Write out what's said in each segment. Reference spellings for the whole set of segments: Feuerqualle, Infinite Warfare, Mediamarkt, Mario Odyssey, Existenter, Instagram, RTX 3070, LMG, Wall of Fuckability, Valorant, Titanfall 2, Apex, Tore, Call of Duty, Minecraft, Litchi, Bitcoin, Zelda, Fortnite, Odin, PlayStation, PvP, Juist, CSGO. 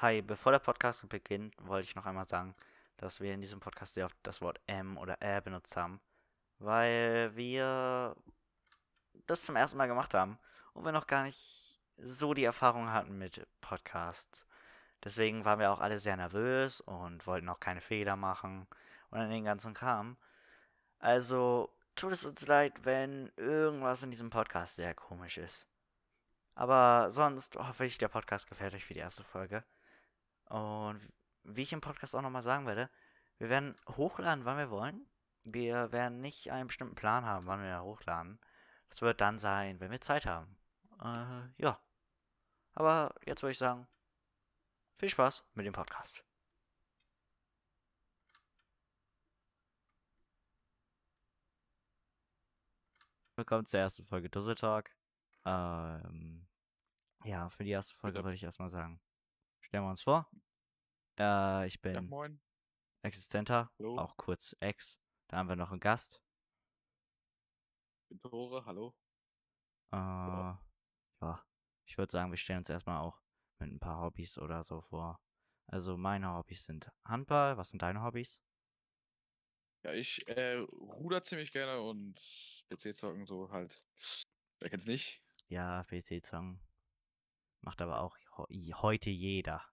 Hi, bevor der Podcast beginnt, wollte ich noch einmal sagen, dass wir in diesem Podcast sehr oft das Wort M oder Ä benutzt haben, weil wir das zum ersten Mal gemacht haben und wir noch gar nicht so die Erfahrung hatten mit Podcasts. Deswegen waren wir auch alle sehr nervös und wollten auch keine Fehler machen und an den ganzen Kram. Also tut es uns leid, wenn irgendwas in diesem Podcast sehr komisch ist. Aber sonst hoffe ich, der Podcast gefällt euch für die erste Folge. Und wie ich im Podcast auch nochmal sagen werde, wir werden hochladen, wann wir wollen. Wir werden nicht einen bestimmten Plan haben, wann wir hochladen. Das wird dann sein, wenn wir Zeit haben. Ja. Aber jetzt würde ich sagen, viel Spaß mit dem Podcast. Willkommen zur ersten Folge Düsseltalk. Ja, für die erste Folge würde ich erstmal sagen, stellen wir uns vor. Ich bin moin. Existenter, hallo. Auch kurz Ex. Da haben wir noch einen Gast. Ich bin Tore, hallo. Ja, ich würde sagen, wir stellen uns erstmal auch mit ein paar Hobbys oder so vor. Also meine Hobbys sind Handball. Was sind deine Hobbys? Ja, ich ruder ziemlich gerne und PC zocken, so halt. Wer kennt's nicht? Ja, PC zocken. Macht aber auch heute jeder.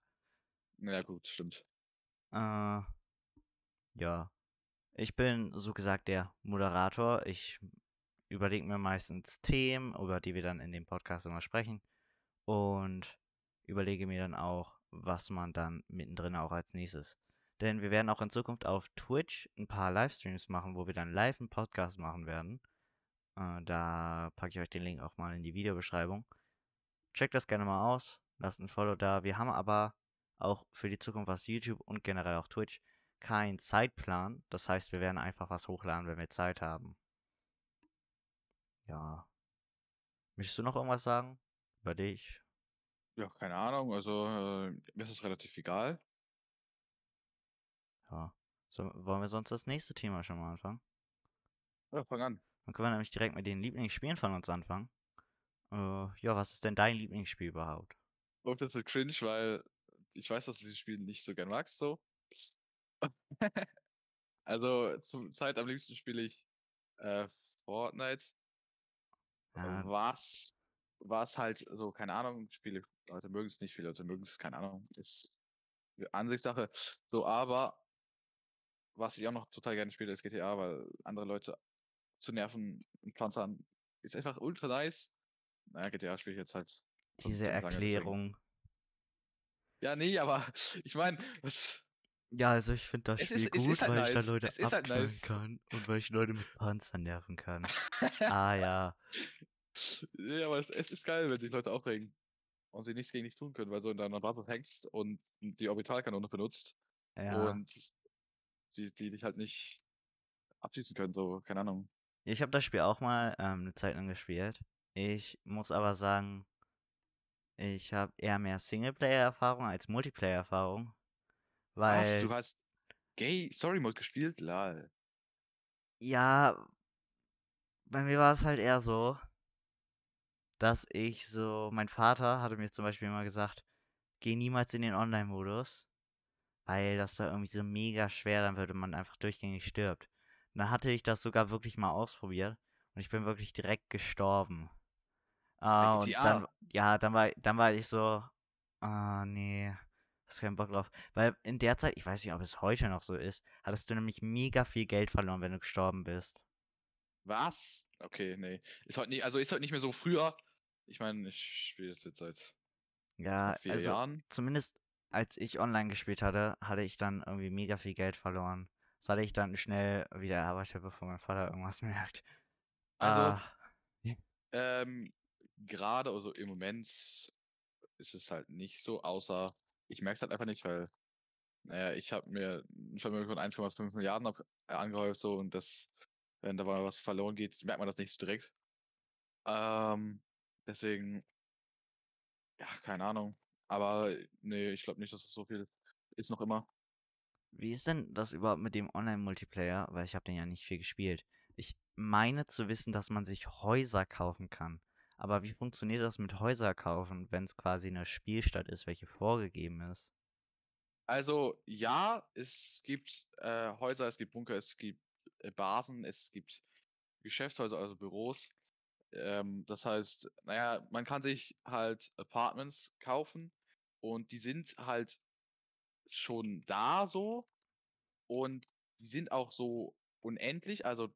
Naja, gut, stimmt. Ja. Ich bin, so gesagt, der Moderator. Ich überlege mir meistens Themen, über die wir dann in dem Podcast immer sprechen. Und überlege mir dann auch, was man dann mittendrin auch als nächstes. Denn wir werden auch in Zukunft auf Twitch ein paar Livestreams machen, wo wir dann live einen Podcast machen werden. Da packe ich euch den Link auch mal in die Videobeschreibung. Checkt das gerne mal aus. Lasst ein Follow da. Wir haben aber auch für die Zukunft, was YouTube und generell auch Twitch, keinen Zeitplan. Das heißt, wir werden einfach was hochladen, wenn wir Zeit haben. Ja. Möchtest du noch irgendwas sagen? Über dich? Ja, keine Ahnung. Also, mir ist es relativ egal. Ja. So, wollen wir sonst das nächste Thema schon mal anfangen? Ja, fang an. Dann können wir nämlich direkt mit den Lieblingsspielen von uns anfangen. Ja, was ist denn dein Lieblingsspiel überhaupt? Und das ist cringe, weil ich weiß, dass du dieses Spiel nicht so gern magst, so. Also, zur Zeit am liebsten spiele ich Fortnite. Ja. War's halt so, keine Ahnung, Spiele, Leute mögen es nicht, viele Leute mögen es, keine Ahnung, ist Ansichtssache. So, aber was ich auch noch total gerne spiele, ist GTA, weil andere Leute zu nerven und Panzern ist einfach ultra nice. Naja, GTA spiele ich jetzt halt. Diese Erklärung. Ja, nee, aber ich meine, was. Ja, also ich finde das Spiel gut, weil ich da Leute abknallen kann und weil ich Leute mit Panzern nerven kann. Ah, ja. Ja, aber es ist geil, wenn die Leute aufregen und sie nichts gegen dich tun können, weil du in deiner Basis hängst und die Orbitalkanone benutzt. Ja. Und die dich halt nicht abschießen können, so, keine Ahnung. Ich habe das Spiel auch mal eine Zeit lang gespielt. Ich muss aber sagen, ich habe eher mehr Singleplayer-Erfahrung als Multiplayer-Erfahrung. Weil was? Du hast Gay-Story-Mode gespielt? Lol. Ja, bei mir war es halt eher so, dass ich so, mein Vater hatte mir zum Beispiel immer gesagt, geh niemals in den Online-Modus, weil das da irgendwie so mega schwer, dann würde man einfach durchgängig stirbt. Und dann hatte ich das sogar wirklich mal ausprobiert und ich bin wirklich direkt gestorben. Und dann, ja, dann war ich so, nee, hast keinen Bock drauf. Weil in der Zeit, ich weiß nicht, ob es heute noch so ist, hattest du nämlich mega viel Geld verloren, wenn du gestorben bist. Was? Okay, nee. Ist heute nicht, also ist heute nicht mehr so früher. Ich meine, ich spiele das jetzt seit vier Jahren. Zumindest als ich online gespielt hatte, hatte ich dann irgendwie mega viel Geld verloren. Das hatte ich dann schnell wieder erarbeitet, bevor mein Vater irgendwas merkt. Also, gerade, also im Moment ist es halt nicht so, außer ich merke es halt einfach nicht, weil, naja, ich habe mir ein Vermögen von 1,5 Milliarden angehäuft, so, und das, wenn da mal was verloren geht, merkt man das nicht so direkt. Deswegen, ja, keine Ahnung. Aber, nee, ich glaube nicht, dass das so viel ist noch immer. Wie ist denn das überhaupt mit dem Online-Multiplayer? Weil ich habe den ja nicht viel gespielt. Ich meine zu wissen, dass man sich Häuser kaufen kann. Aber wie funktioniert das mit Häuser kaufen, wenn es quasi eine Spielstadt ist, welche vorgegeben ist? Also ja, es gibt Häuser, es gibt Bunker, es gibt Basen, es gibt Geschäftshäuser, also Büros. Das heißt, naja, man kann sich halt Apartments kaufen und die sind halt schon da so und die sind auch so unendlich, also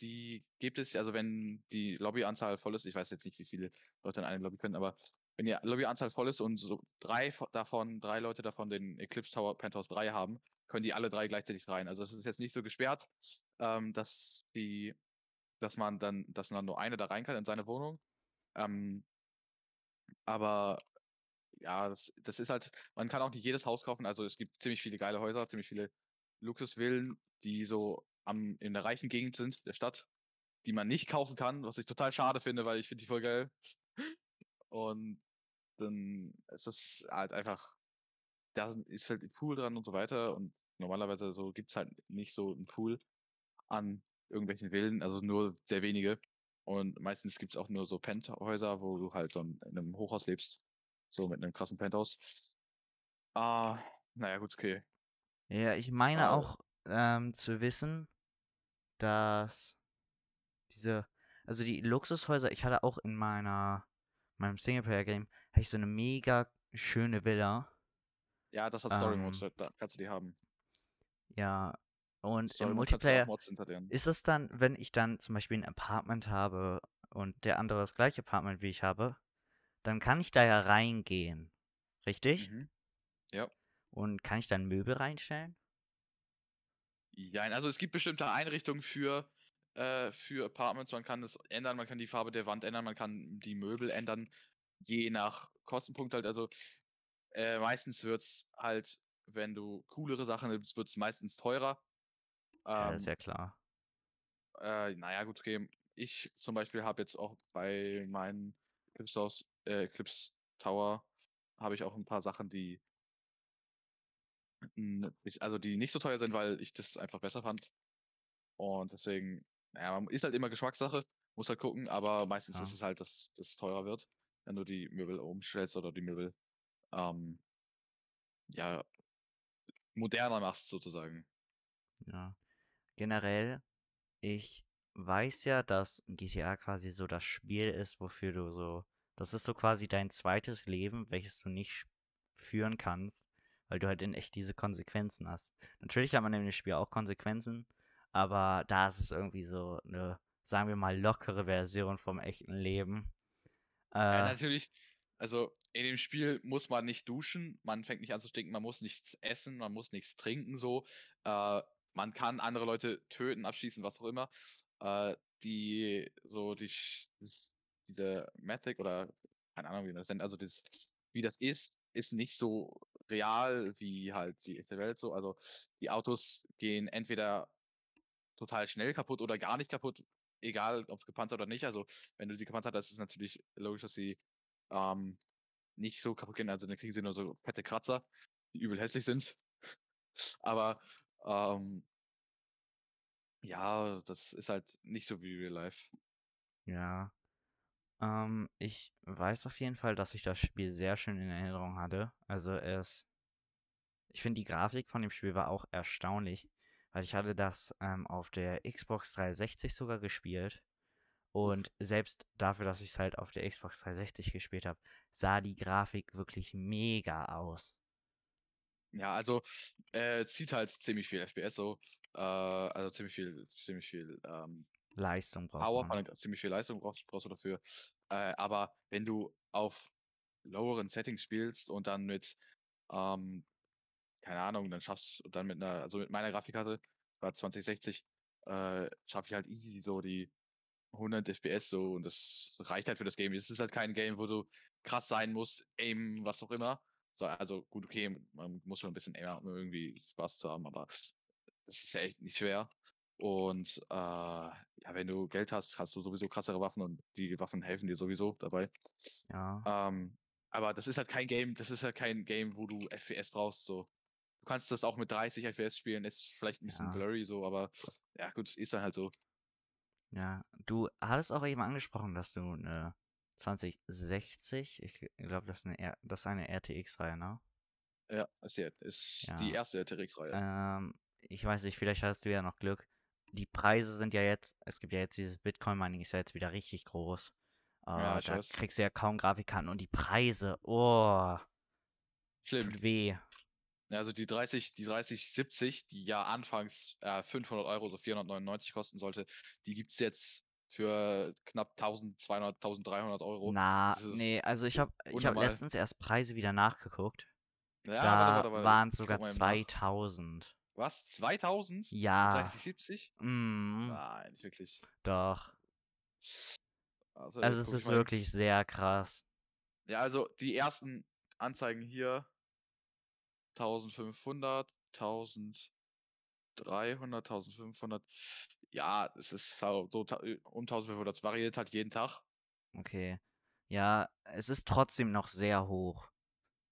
die gibt es, also wenn die Lobbyanzahl voll ist, ich weiß jetzt nicht, wie viele Leute in einem Lobby können, aber wenn die Lobbyanzahl voll ist und so drei Leute davon den Eclipse Tower Penthouse 3 haben, können die alle drei gleichzeitig rein. Also das ist jetzt nicht so gesperrt, dass man nur eine da rein kann in seine Wohnung. Aber ja, das ist halt, man kann auch nicht jedes Haus kaufen, also es gibt ziemlich viele geile Häuser, ziemlich viele Luxusvillen, die so in der reichen Gegend sind, der Stadt, die man nicht kaufen kann, was ich total schade finde, weil ich finde die voll geil. Und dann ist das halt einfach, da ist halt ein Pool dran und so weiter und normalerweise so gibt's halt nicht so einen Pool an irgendwelchen Villen, also nur sehr wenige und meistens gibt's auch nur so Penthäuser, wo du halt dann in einem Hochhaus lebst, so mit einem krassen Penthouse. Naja, gut, okay. Ja, ich meine auch zu wissen, dass die Luxushäuser, ich hatte auch in meinem Singleplayer-Game, hatte ich so eine mega schöne Villa. Ja, das hat Story-Mode, da kannst du die haben. Ja, und im Multiplayer ist es dann, wenn ich dann zum Beispiel ein Apartment habe und der andere das gleiche Apartment wie ich habe, dann kann ich da ja reingehen, richtig? Mhm. Ja. Und kann ich dann Möbel reinstellen? Ja, also es gibt bestimmte Einrichtungen für Apartments, man kann es ändern, man kann die Farbe der Wand ändern, man kann die Möbel ändern, je nach Kostenpunkt halt, also meistens wird's halt, wenn du coolere Sachen nimmst, wird's meistens teurer. Ja, ist ja klar. Naja, gut, okay, ich zum Beispiel habe jetzt auch bei meinen Eclipse Tower habe ich auch ein paar Sachen, die nicht so teuer sind, weil ich das einfach besser fand. Und deswegen, naja, man ist halt immer Geschmackssache, muss halt gucken, aber meistens ist es halt, dass das teurer wird, wenn du die Möbel umstellst oder die Möbel moderner machst sozusagen. Ja, generell, ich weiß ja, dass GTA quasi so das Spiel ist, wofür du so, das ist so quasi dein zweites Leben, welches du nicht führen kannst, weil du halt in echt diese Konsequenzen hast. Natürlich hat man in dem Spiel auch Konsequenzen, aber da ist es irgendwie so eine, sagen wir mal, lockere Version vom echten Leben. Ja, natürlich, also in dem Spiel muss man nicht duschen, man fängt nicht an zu stinken, man muss nichts essen, man muss nichts trinken, so. Man kann andere Leute töten, abschießen, was auch immer. Diese Methik oder keine Ahnung, wie man das nennt, also das, wie das ist nicht so real wie halt die echte Welt so. Also die Autos gehen entweder total schnell kaputt oder gar nicht kaputt, egal ob es gepanzert oder nicht. Also wenn du die gepanzert hast, ist es natürlich logisch, dass sie nicht so kaputt gehen. Also dann kriegen sie nur so fette Kratzer, die übel hässlich sind. Aber ja, das ist halt nicht so wie Real Life. Ja. Ich weiß auf jeden Fall, dass ich das Spiel sehr schön in Erinnerung hatte. Also ich finde, die Grafik von dem Spiel war auch erstaunlich, weil ich hatte das auf der Xbox 360 sogar gespielt und selbst dafür, dass ich es halt auf der Xbox 360 gespielt habe, sah die Grafik wirklich mega aus. Ja, also zieht halt ziemlich viel FPS so, also ziemlich viel Leistung braucht man. Ziemlich viel Leistung brauchst du dafür. Aber wenn du auf loweren Settings spielst und dann mit, keine Ahnung, dann schaffst du dann mit meiner Grafikkarte, war 2060, schaffe ich halt easy so die 100 FPS so und das reicht halt für das Game. Es ist halt kein Game, wo du krass sein musst, aimen, was auch immer. So, also gut, okay, man muss schon ein bisschen aimen, um irgendwie Spaß zu haben, aber das ist ja echt nicht schwer. Und ja, wenn du Geld hast, hast du sowieso krassere Waffen und die Waffen helfen dir sowieso dabei. Ja. Aber das ist halt kein Game, wo du FPS brauchst. So. Du kannst das auch mit 30 FPS spielen, ist vielleicht ein bisschen blurry so, aber ja gut, ist dann halt so. Ja, du hattest auch eben angesprochen, dass du eine 2060, ich glaube, das ist eine RTX-Reihe, ne? Ja, ist die erste RTX-Reihe. Ich weiß nicht, vielleicht hast du ja noch Glück. Die Preise sind ja jetzt, es gibt ja jetzt dieses Bitcoin-Mining, ist ja jetzt wieder richtig groß. Ja, da kriegst du ja kaum Grafikkarten und die Preise, schlimm. Tut weh. Also die 3070, die ja anfangs 500 €, so 499 kosten sollte, die gibt's jetzt für knapp 1200, 1300 €. Also ich hab letztens erst Preise wieder nachgeguckt. Ja, da waren es sogar 2000. Was? 2000? Ja. 3070? Nein, nicht wirklich. Doch. Also es ist wirklich sehr krass. Ja, also die ersten Anzeigen hier 1500, 1300, 1500. Ja, es ist so um 1500. Es variiert halt jeden Tag. Okay. Ja, es ist trotzdem noch sehr hoch.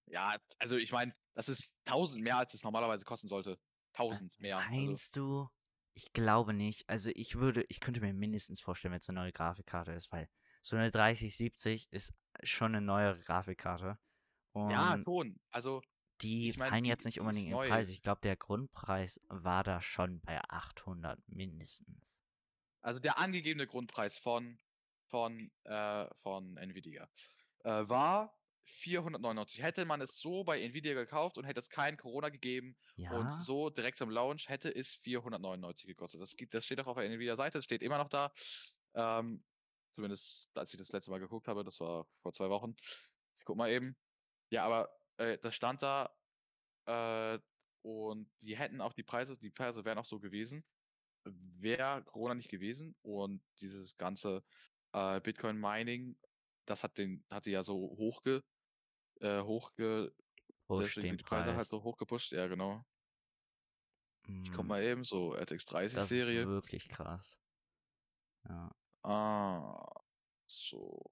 Ja, also ich meine, das ist 1000 mehr, als es normalerweise kosten sollte. 1000 mehr. Meinst du? Ich glaube nicht. Also ich könnte mir mindestens vorstellen, wenn es eine neue Grafikkarte ist, weil so eine 3070 ist schon eine neuere Grafikkarte. Und ja, schon. Also die fallen jetzt nicht unbedingt im Preis. Ich glaube, der Grundpreis war da schon bei 800 mindestens. Also der angegebene Grundpreis von Nvidia war 499. Hätte man es so bei Nvidia gekauft und hätte es kein Corona gegeben und so direkt zum Launch, hätte es 499 gekostet. Das steht auch auf der Nvidia-Seite, das steht immer noch da. Zumindest, als ich das letzte Mal geguckt habe, das war vor 2 Wochen. Ich guck mal eben. Ja, aber das stand da und die hätten auch die Preise wären auch so gewesen, wäre Corona nicht gewesen und dieses ganze Bitcoin-Mining, das hatte ja so die Preise halt so hochgepusht, ja genau. Ich komme mal eben so, RTX 30 Serie. Das ist wirklich krass. Ja. So.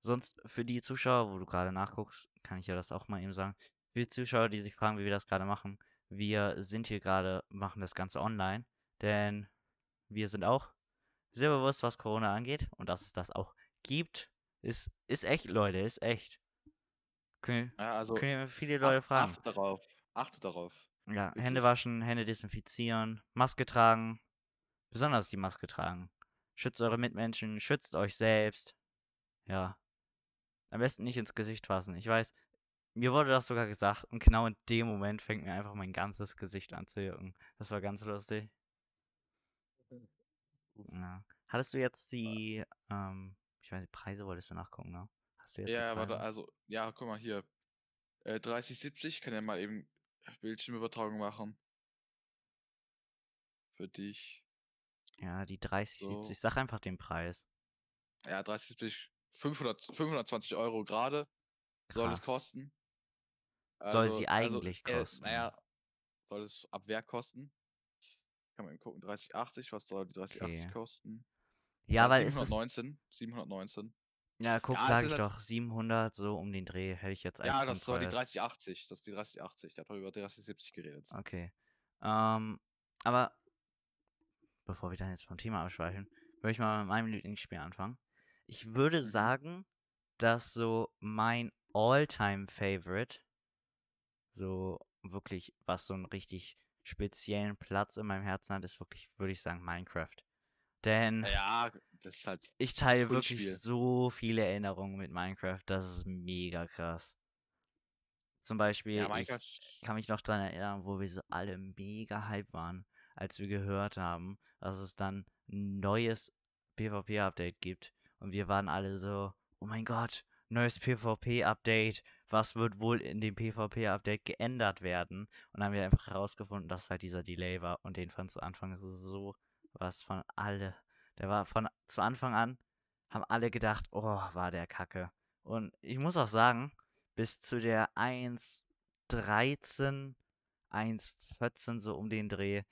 Sonst für die Zuschauer, wo du gerade nachguckst, kann ich ja das auch mal eben sagen. Für die Zuschauer, die sich fragen, wie wir das gerade machen, wir sind hier gerade, machen das Ganze online, denn wir sind auch sehr bewusst, was Corona angeht und dass es das auch gibt. Ist echt, Leute, ist echt. Können viele Leute fragen. Achtet darauf. Ja, wirklich. Hände waschen, Hände desinfizieren, Maske tragen, besonders die Maske tragen. Schützt eure Mitmenschen, schützt euch selbst. Ja. Am besten nicht ins Gesicht fassen. Ich weiß, mir wurde das sogar gesagt und genau in dem Moment fängt mir einfach mein ganzes Gesicht an zu jucken. Das war ganz lustig. Ja. Hattest du jetzt die, ich meine, die Preise wolltest du nachgucken, ne? Hast du jetzt die Preise? Warte, also, ja, guck mal hier. 3070, kann ja mal eben Bildschirmübertragung machen. Für dich. Ja, die 3070, so. Sag einfach den Preis. Ja, 3070. 520 € gerade. Krass. Soll es kosten. Soll sie eigentlich kosten? Soll es ab Werk kosten. Kann man eben gucken, 3080, was soll die 3080 kosten? Ja, weil 719. Ja, guck, sag ich doch, 700, so um den Dreh hätte ich jetzt eigentlich. Ja, das soll die 3080, das ist die 3080, da hat man über 3070 geredet. Okay. Aber bevor wir dann jetzt vom Thema abschweifen, würde ich mal mit meinem Lieblingsspiel anfangen. Ich würde sagen, dass so mein All-Time-Favorite, so wirklich, was so einen richtig speziellen Platz in meinem Herzen hat, ist wirklich, würde ich sagen, Minecraft. Denn das ist halt ich teile wirklich so viele Erinnerungen mit Minecraft, das ist mega krass. Zum Beispiel, ich kann mich noch dran erinnern, wo wir so alle mega hype waren, als wir gehört haben, dass es dann ein neues PvP-Update gibt. Und wir waren alle so, oh mein Gott, neues PvP-Update, was wird wohl in dem PvP-Update geändert werden? Und dann haben wir einfach herausgefunden, dass halt dieser Delay war und den fand zu Anfang so was von alle. Der war zu Anfang an, haben alle gedacht, oh, war der Kacke. Und ich muss auch sagen, bis zu der 1.13, 1.14 so um den Dreh,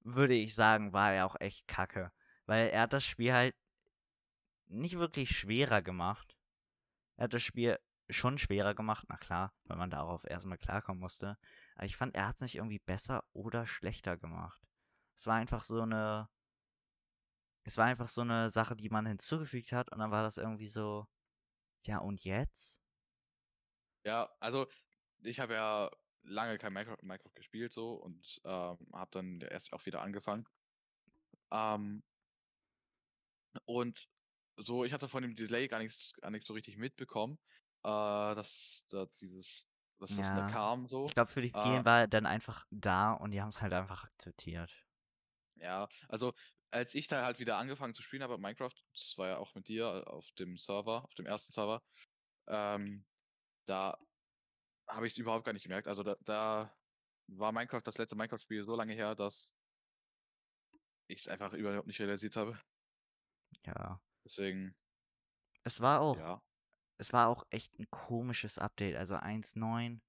würde ich sagen, war er auch echt Kacke. Weil er hat das Spiel halt nicht wirklich schwerer gemacht. Er hat das Spiel schon schwerer gemacht, na klar, weil man darauf erstmal klarkommen musste. Aber ich fand, er hat es nicht irgendwie besser oder schlechter gemacht. Es war einfach so eine Es war einfach so eine Sache, die man hinzugefügt hat und dann war das irgendwie so, ja und jetzt? Ja, also ich habe ja lange kein Minecraft gespielt so und habe dann erst auch wieder angefangen. Und so, ich hatte von dem Delay gar nichts so richtig mitbekommen, dass das da kam so. Ich glaube, für die Spielen war dann einfach da und die haben es halt einfach akzeptiert. Ja, also als ich da halt wieder angefangen zu spielen habe mit Minecraft, das war ja auch mit dir auf dem Server, auf dem ersten Server, da habe ich es überhaupt gar nicht gemerkt. Also da war Minecraft, das letzte Minecraft-Spiel so lange her, dass ich es einfach überhaupt nicht realisiert habe. Ja. Deswegen. Es war auch echt ein komisches Update. Also 1.9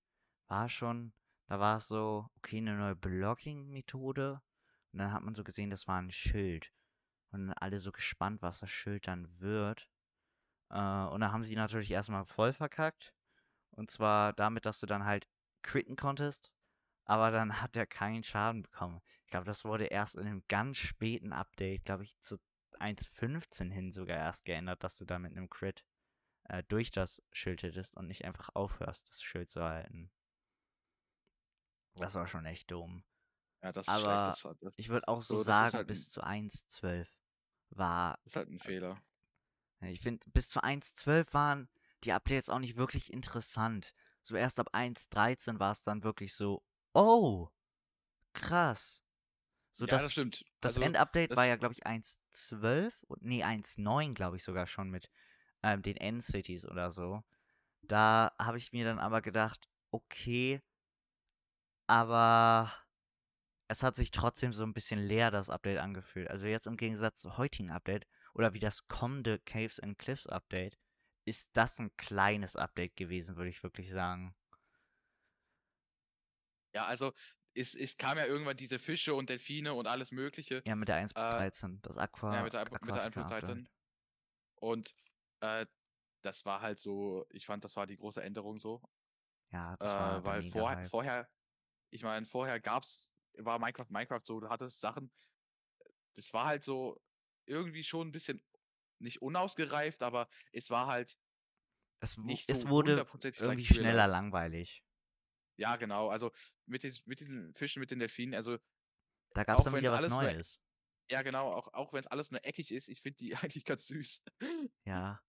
war schon, da war es so, okay, eine neue Blocking-Methode. Und dann hat man so gesehen, das war ein Schild. Und alle so gespannt, was das Schild dann wird. Und da haben sie natürlich erstmal voll verkackt. Und zwar damit, dass du dann halt quitten konntest. Aber dann hat er keinen Schaden bekommen. Ich glaube, das wurde erst in einem ganz späten Update, glaube ich, zu 1.15 hin sogar erst geändert, dass du da mit einem Crit durch das Schild hittest und nicht einfach aufhörst, das Schild zu halten. Das war schon echt dumm. Ja, das aber ist schlecht, ich würde auch so sagen, halt bis zu 1.12 war... Das ist halt ein Fehler. Ich finde, bis zu 1.12 waren die Updates auch nicht wirklich interessant. So erst ab 1.13 war es dann wirklich so, oh, krass. So, ja, das stimmt. Das also, Endupdate war ja, glaube ich, 1.12, nee, 1.9, glaube ich, sogar schon mit den Endcities oder so. Da habe ich mir dann aber gedacht, okay, aber... Es hat sich trotzdem so ein bisschen leer, das Update, angefühlt. Also jetzt im Gegensatz zum heutigen Update oder wie das kommende Caves and Cliffs Update, ist das ein kleines Update gewesen, würde ich wirklich sagen. Ja, also es kam ja irgendwann diese Fische und Delfine und alles mögliche. Ja, mit der 1.13, das Aqua. Ja, mit der 1.13. Und das war halt so, ich fand, das war die große Änderung so. Ja, das war weil vorher gab's war Minecraft so, du hattest Sachen, das war halt so irgendwie schon ein bisschen, nicht unausgereift, aber es war halt es wurde irgendwie schneller langweilig. Ja, genau, also mit diesen Fischen, mit den Delfinen, also da gab es dann wieder was Neues. Ja, genau, auch wenn es alles nur eckig ist, ich finde die eigentlich ganz süß. Ja,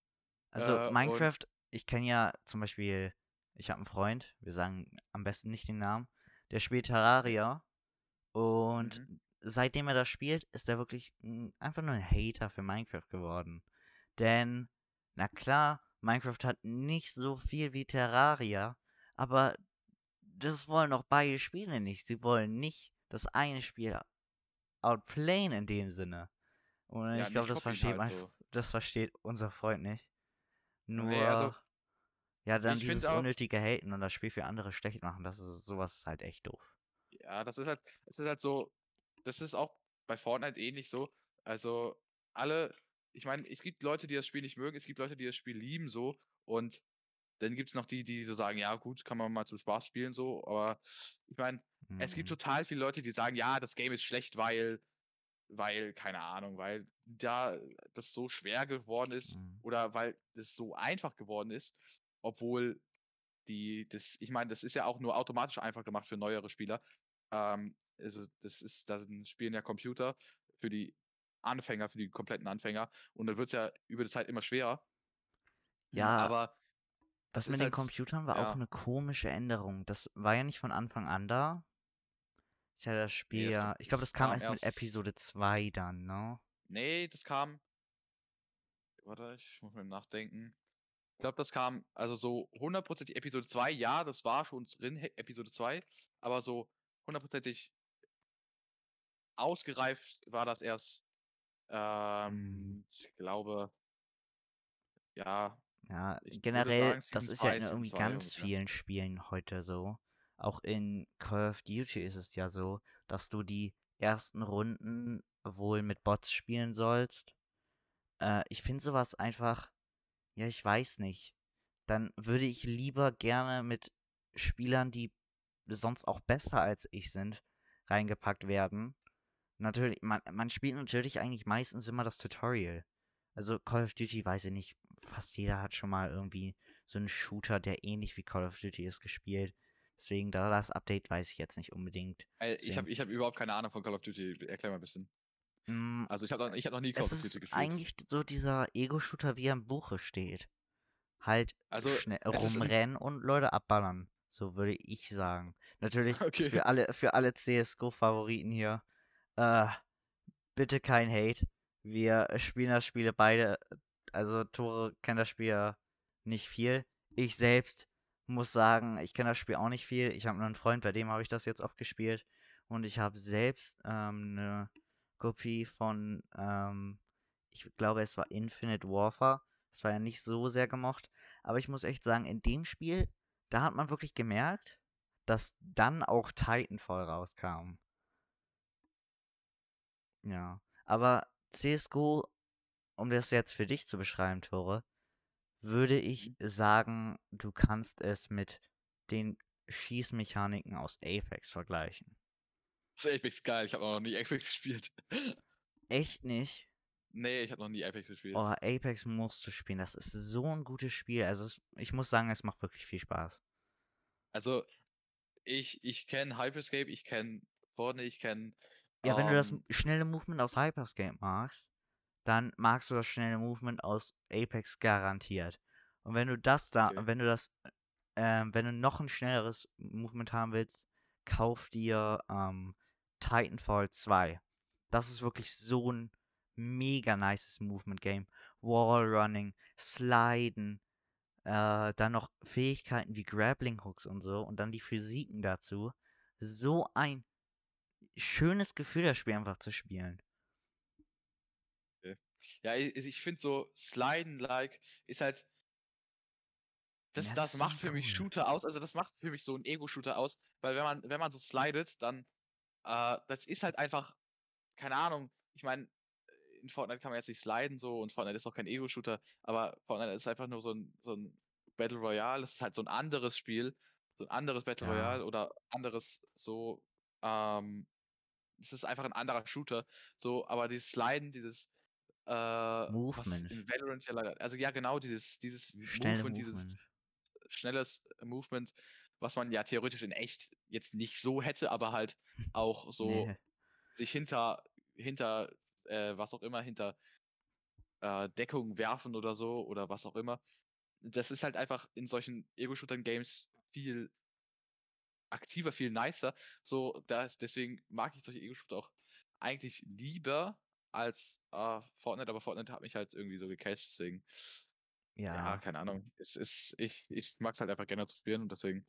also Minecraft, ich kenne ja zum Beispiel, ich habe einen Freund, wir sagen am besten nicht den Namen, der spielt Terraria. Und seitdem er das spielt, ist er wirklich einfach nur ein Hater für Minecraft geworden. Denn, na klar, Minecraft hat nicht so viel wie Terraria, aber das wollen auch beide Spiele nicht. Sie wollen nicht das eine Spiel outplayen in dem Sinne. Und ja, ich glaube, das versteht unser Freund nicht. Nur, nee, also, ja, dann dieses unnötige Haten und das Spiel für andere schlecht machen, sowas ist halt echt doof. Ja, das ist halt so, das ist auch bei Fortnite ähnlich so, also ich meine, es gibt Leute, die das Spiel nicht mögen, es gibt Leute, die das Spiel lieben so und dann gibt's noch die so sagen, ja gut, kann man mal zum Spaß spielen so, aber ich meine, es gibt total viele Leute, die sagen, ja, das Game ist schlecht, weil, keine Ahnung, weil da das so schwer geworden ist oder weil das so einfach geworden ist, obwohl ich meine, das ist ja auch nur automatisch einfach gemacht für neuere Spieler. Also da spielen ja Computer für die Anfänger, für die kompletten Anfänger. Und dann wird es ja über die Zeit immer schwerer. Ja, aber das mit den Computern war auch eine komische Änderung. Das war ja nicht von Anfang an da. Ich hatte das Spiel ich glaube, das kam erst mit Episode 2 dann, ne? Nee, das kam... Warte, ich muss mal nachdenken. Ich glaube, das kam, also so 100% Episode 2, ja, das war schon drin, Episode 2, aber so 100% ausgereift war das erst, ich glaube, ja. Ja, generell, das ist ja in irgendwie ganz vielen Spielen heute so. Auch in Call of Duty ist es ja so, dass du die ersten Runden wohl mit Bots spielen sollst. Ich finde sowas einfach... Ja, ich weiß nicht. Dann würde ich lieber gerne mit Spielern, die sonst auch besser als ich sind, reingepackt werden. natürlich, man spielt natürlich eigentlich meistens immer das Tutorial. Also Call of Duty, weiß ich nicht, fast jeder hat schon mal irgendwie so einen Shooter, der ähnlich wie Call of Duty ist, gespielt. Deswegen, da das Update weiß ich jetzt nicht unbedingt. Ich hab überhaupt keine Ahnung von Call of Duty, erklär mal ein bisschen. Also ich hab noch nie Call of Duty gespielt. Es ist eigentlich so dieser Ego-Shooter, wie er im Buche steht. Halt also, schnell rumrennen und Leute abballern. So würde ich sagen. Natürlich, okay. für alle CSGO-Favoriten hier, bitte kein Hate. Wir spielen das Spiel beide, also Tore kennt das Spiel ja nicht viel. Ich selbst muss sagen, ich kenne das Spiel auch nicht viel. Ich habe nur einen Freund, bei dem habe ich das jetzt oft gespielt. Und ich habe selbst eine Kopie von, ich glaube es war Infinite Warfare. Das war ja nicht so sehr gemocht. Aber ich muss echt sagen, in dem Spiel, da hat man wirklich gemerkt, dass dann auch Titanfall rauskam. Ja, aber CSGO, um das jetzt für dich zu beschreiben, Tore, würde ich sagen, du kannst es mit den Schießmechaniken aus Apex vergleichen. Das ist Apex geil, ich habe noch nie Apex gespielt. Echt nicht? Nee, ich habe noch nie Apex gespielt. Oh, Apex musst du spielen, das ist so ein gutes Spiel. Also ich muss sagen, es macht wirklich viel Spaß. Also, ich kenne Hyperscape, ich kenne Fortnite, ich kenne... Ja, wenn du das schnelle Movement aus Hyperscape magst, dann magst du das schnelle Movement aus Apex garantiert. Und wenn du das da, okay. Wenn du noch ein schnelleres Movement haben willst, kauf dir Titanfall 2. Das ist wirklich so ein mega nices Movement-Game. Wallrunning, Sliden, dann noch Fähigkeiten wie Grappling-Hooks und so und dann die Physiken dazu. So ein schönes Gefühl, das Spiel einfach zu spielen. Okay. Ja, ich finde so Sliden-like ist halt das macht für mich Shooter aus, also das macht für mich so einen Ego-Shooter aus, weil wenn man so slidet, dann das ist halt einfach, keine Ahnung, ich meine, in Fortnite kann man jetzt nicht sliden so und Fortnite ist auch kein Ego-Shooter, aber Fortnite ist einfach nur so ein Battle Royale, das ist halt so ein anderes Spiel, so ein anderes Battle Royale oder anderes so, es ist einfach ein anderer Shooter, so, aber dieses Sliden, dieses Movement. Was in Valorant ja leider, also ja genau, dieses Movement, dieses schnelles Movement, was man ja theoretisch in echt jetzt nicht so hätte, aber halt auch so nee. Sich hinter was auch immer, hinter Deckung werfen oder so, oder was auch immer. Das ist halt einfach in solchen Ego-Shooter-Games viel aktiver, viel nicer. So, deswegen mag ich solche Ego-Shooter auch eigentlich lieber als Fortnite, aber Fortnite hat mich halt irgendwie so gecatcht, deswegen. Ja, keine Ahnung. Es ist, ich mag es halt einfach gerne zu spielen und deswegen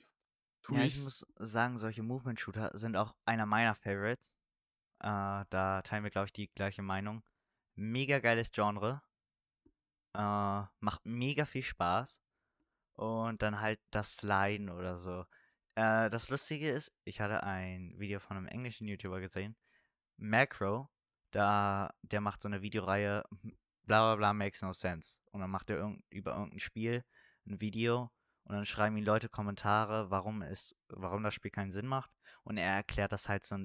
tue ich's. Ich muss sagen, solche Movement-Shooter sind auch einer meiner Favorites. Da teilen wir, glaube ich, die gleiche Meinung. Mega geiles Genre. Macht mega viel Spaß. Und dann halt das Sliden oder so. Das Lustige ist, ich hatte ein Video von einem englischen YouTuber gesehen. Macro, der macht so eine Videoreihe, bla bla bla makes no sense. Und dann macht er über irgendein Spiel ein Video und dann schreiben ihm Leute Kommentare, warum das Spiel keinen Sinn macht. Und er erklärt das halt so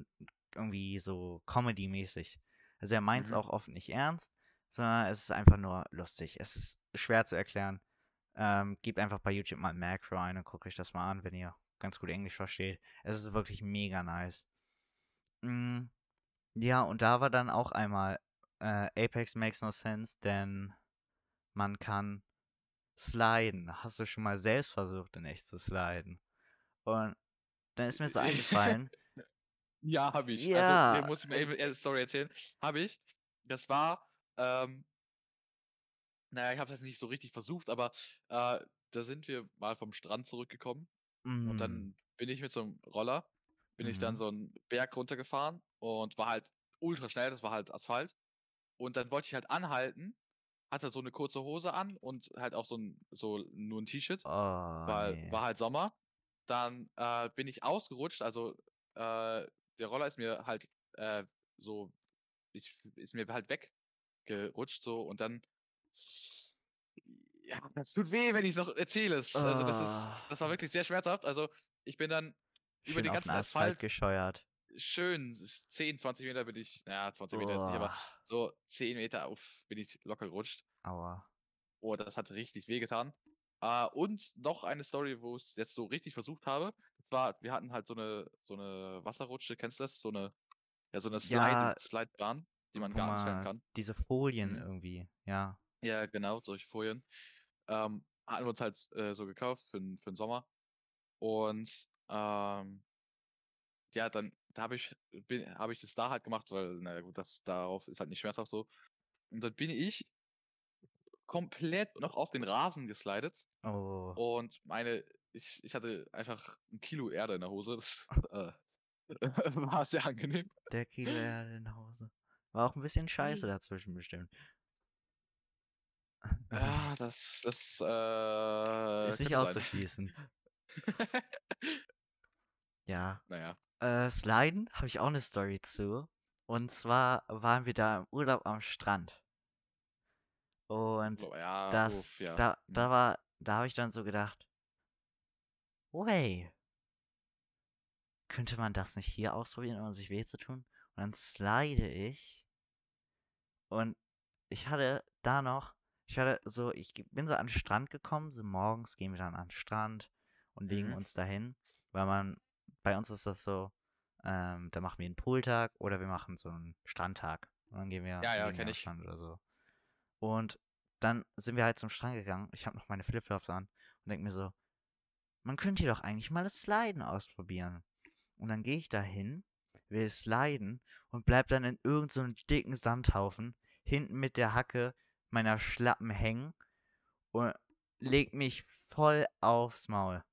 irgendwie so Comedy-mäßig. Also er meint es auch oft nicht ernst, sondern es ist einfach nur lustig. Es ist schwer zu erklären. Gebt einfach bei YouTube mal Macro ein und guckt euch das mal an, wenn ihr ganz gut Englisch versteht. Es ist wirklich mega nice. Ja, und da war dann auch einmal Apex makes no sense, denn man kann sliden. Hast du schon mal selbst versucht, in echt zu sliden? Und dann ist mir so eingefallen, ja, habe ich. Ja. Also, muss ich mir eben eine Story erzählen. Habe ich. Das war, naja, ich habe das nicht so richtig versucht, aber da sind wir mal vom Strand zurückgekommen. Mhm. Und dann bin ich mit so einem Roller, ich dann so einen Berg runtergefahren und war halt ultra schnell, das war halt Asphalt. Und dann wollte ich halt anhalten, hatte so eine kurze Hose an und halt auch so nur ein T-Shirt, weil war halt Sommer. Dann bin ich ausgerutscht, also der Roller ist mir halt ist mir halt weggerutscht so und dann ja, das tut weh, wenn ich es noch erzähle. Also das war wirklich sehr schmerzhaft. Also ich bin dann über den ganzen Asphalt gescheuert. schön 10, 20 Meter bin ich, naja, 20 Meter ist nicht, aber so 10 Meter auf bin ich locker gerutscht. Aua. Oh, das hat richtig wehgetan. Und noch eine Story, wo ich es jetzt so richtig versucht habe. Das war, wir hatten halt so eine Wasserrutsche, kennst du das? So eine Slidebahn, die man gar nicht stellen kann. Diese Folien irgendwie, ja. Ja, genau, solche Folien. Hatten wir uns halt so gekauft für den Sommer. Und ja, dann habe ich das da halt gemacht, weil, naja gut, darauf ist halt nicht schmerzhaft so. Und dann bin ich komplett noch auf den Rasen geslidet. Oh. Und ich hatte einfach ein Kilo Erde in der Hose. Das war sehr angenehm. Der Kilo Erde in der Hose. War auch ein bisschen scheiße dazwischen bestimmt. Ja, das ist nicht auszuschließen. Ja. Naja. Sliden habe ich auch eine Story zu. Und zwar waren wir da im Urlaub am Strand. Und da habe ich dann so gedacht, könnte man das nicht hier ausprobieren, um sich weh zu tun? Und dann slide ich. Und ich bin so an den Strand gekommen, so morgens gehen wir dann an den Strand und legen uns dahin, weil bei uns ist das so, da machen wir einen Pooltag oder wir machen so einen Strandtag. Und dann gehen wir an den Strand oder so. Und dann sind wir halt zum Strand gegangen. Ich habe noch meine Flipflops an und denke mir so, man könnte hier doch eigentlich mal das Sliden ausprobieren. Und dann gehe ich da hin, will sliden und bleib dann in irgendeinem dicken Sandhaufen hinten mit der Hacke meiner Schlappen hängen und leg mich voll aufs Maul.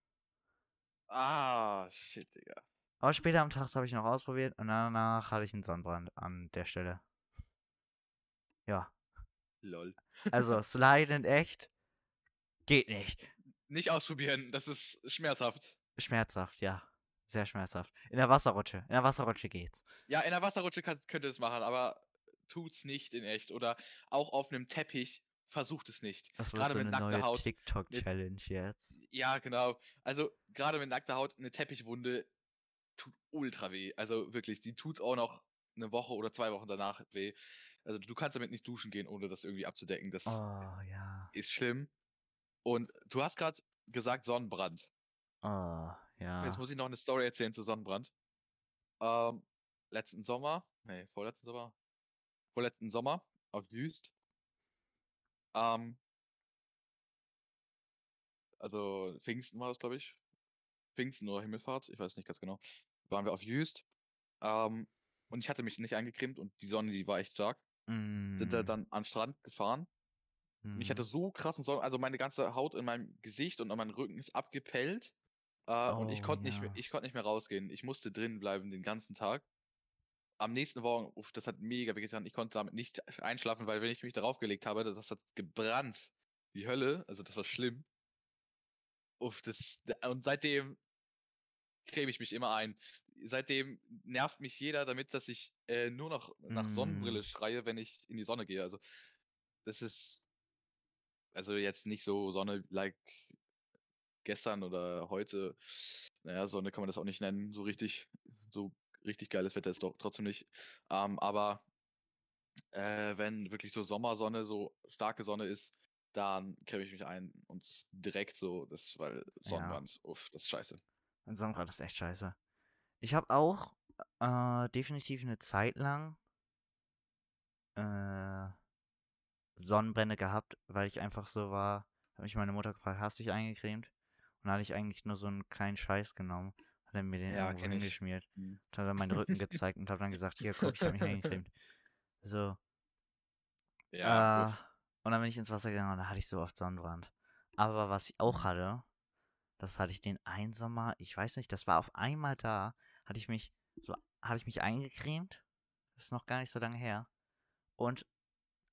Ah, shit, Digga. Aber später am Tag habe ich noch ausprobiert und danach hatte ich einen Sonnenbrand an der Stelle. Ja. Lol. Also, sliden echt geht nicht. Nicht ausprobieren, das ist schmerzhaft. Schmerzhaft, ja. Sehr schmerzhaft. In der Wasserrutsche geht's. Ja, in der Wasserrutsche könnt ihr es machen, aber tut's nicht in echt. Oder auch auf einem Teppich, versucht es nicht. Das wird gerade so eine neue Haut, TikTok-Challenge jetzt. Ja, genau. Also, gerade mit nackter Haut, eine Teppichwunde tut ultra weh. Also wirklich, die tut's auch noch eine Woche oder 2 Wochen danach weh. Also du kannst damit nicht duschen gehen, ohne das irgendwie abzudecken. Das ist schlimm. Und du hast gerade gesagt Sonnenbrand. Jetzt muss ich noch eine Story erzählen zu Sonnenbrand. Vorletzten Sommer auf Juist. Also Pfingsten war das, glaube ich. Pfingsten oder Himmelfahrt, ich weiß nicht ganz genau. Waren wir auf Juist. Und ich hatte mich nicht eingecremt und die Sonne, die war echt stark. Sind da dann an den Strand gefahren. Und ich hatte so krassen Sorgen, also meine ganze Haut in meinem Gesicht und an meinem Rücken ist abgepellt. Und ich konnte nicht mehr rausgehen. Ich musste drinnen bleiben den ganzen Tag. Am nächsten Morgen, das hat mega wehgetan. Ich konnte damit nicht einschlafen, weil wenn ich mich darauf gelegt habe, das hat gebrannt. Die Hölle, also das war schlimm. Und seitdem creme ich mich immer ein. Seitdem nervt mich jeder damit, dass ich nur noch nach Sonnenbrille schreie, wenn ich in die Sonne gehe. Also das ist jetzt nicht so Sonne like gestern oder heute. Naja, Sonne kann man das auch nicht nennen. So richtig geiles Wetter ist doch trotzdem nicht. Aber wenn wirklich so Sommersonne, so starke Sonne ist, dann creme ich mich ein und direkt so, weil Sonnenbrand, das ist scheiße. Ein Sonnenbrand ist echt scheiße. Ich habe auch definitiv eine Zeit lang Sonnenbrände gehabt, weil ich einfach so war, habe mich meine Mutter gefragt, hast du dich eingecremt? Und da hatte ich eigentlich nur so einen kleinen Scheiß genommen, hat er mir den irgendwo hingeschmiert, hat dann meinen Rücken gezeigt und habe dann gesagt, hier guck, ich habe mich eingecremt. So. Ja. Und dann bin ich ins Wasser gegangen und da hatte ich so oft Sonnenbrand. Aber was ich auch hatte, das hatte ich den einen Sommer, ich weiß nicht, das war auf einmal da, hatte ich mich eingecremt. Das ist noch gar nicht so lange her. Und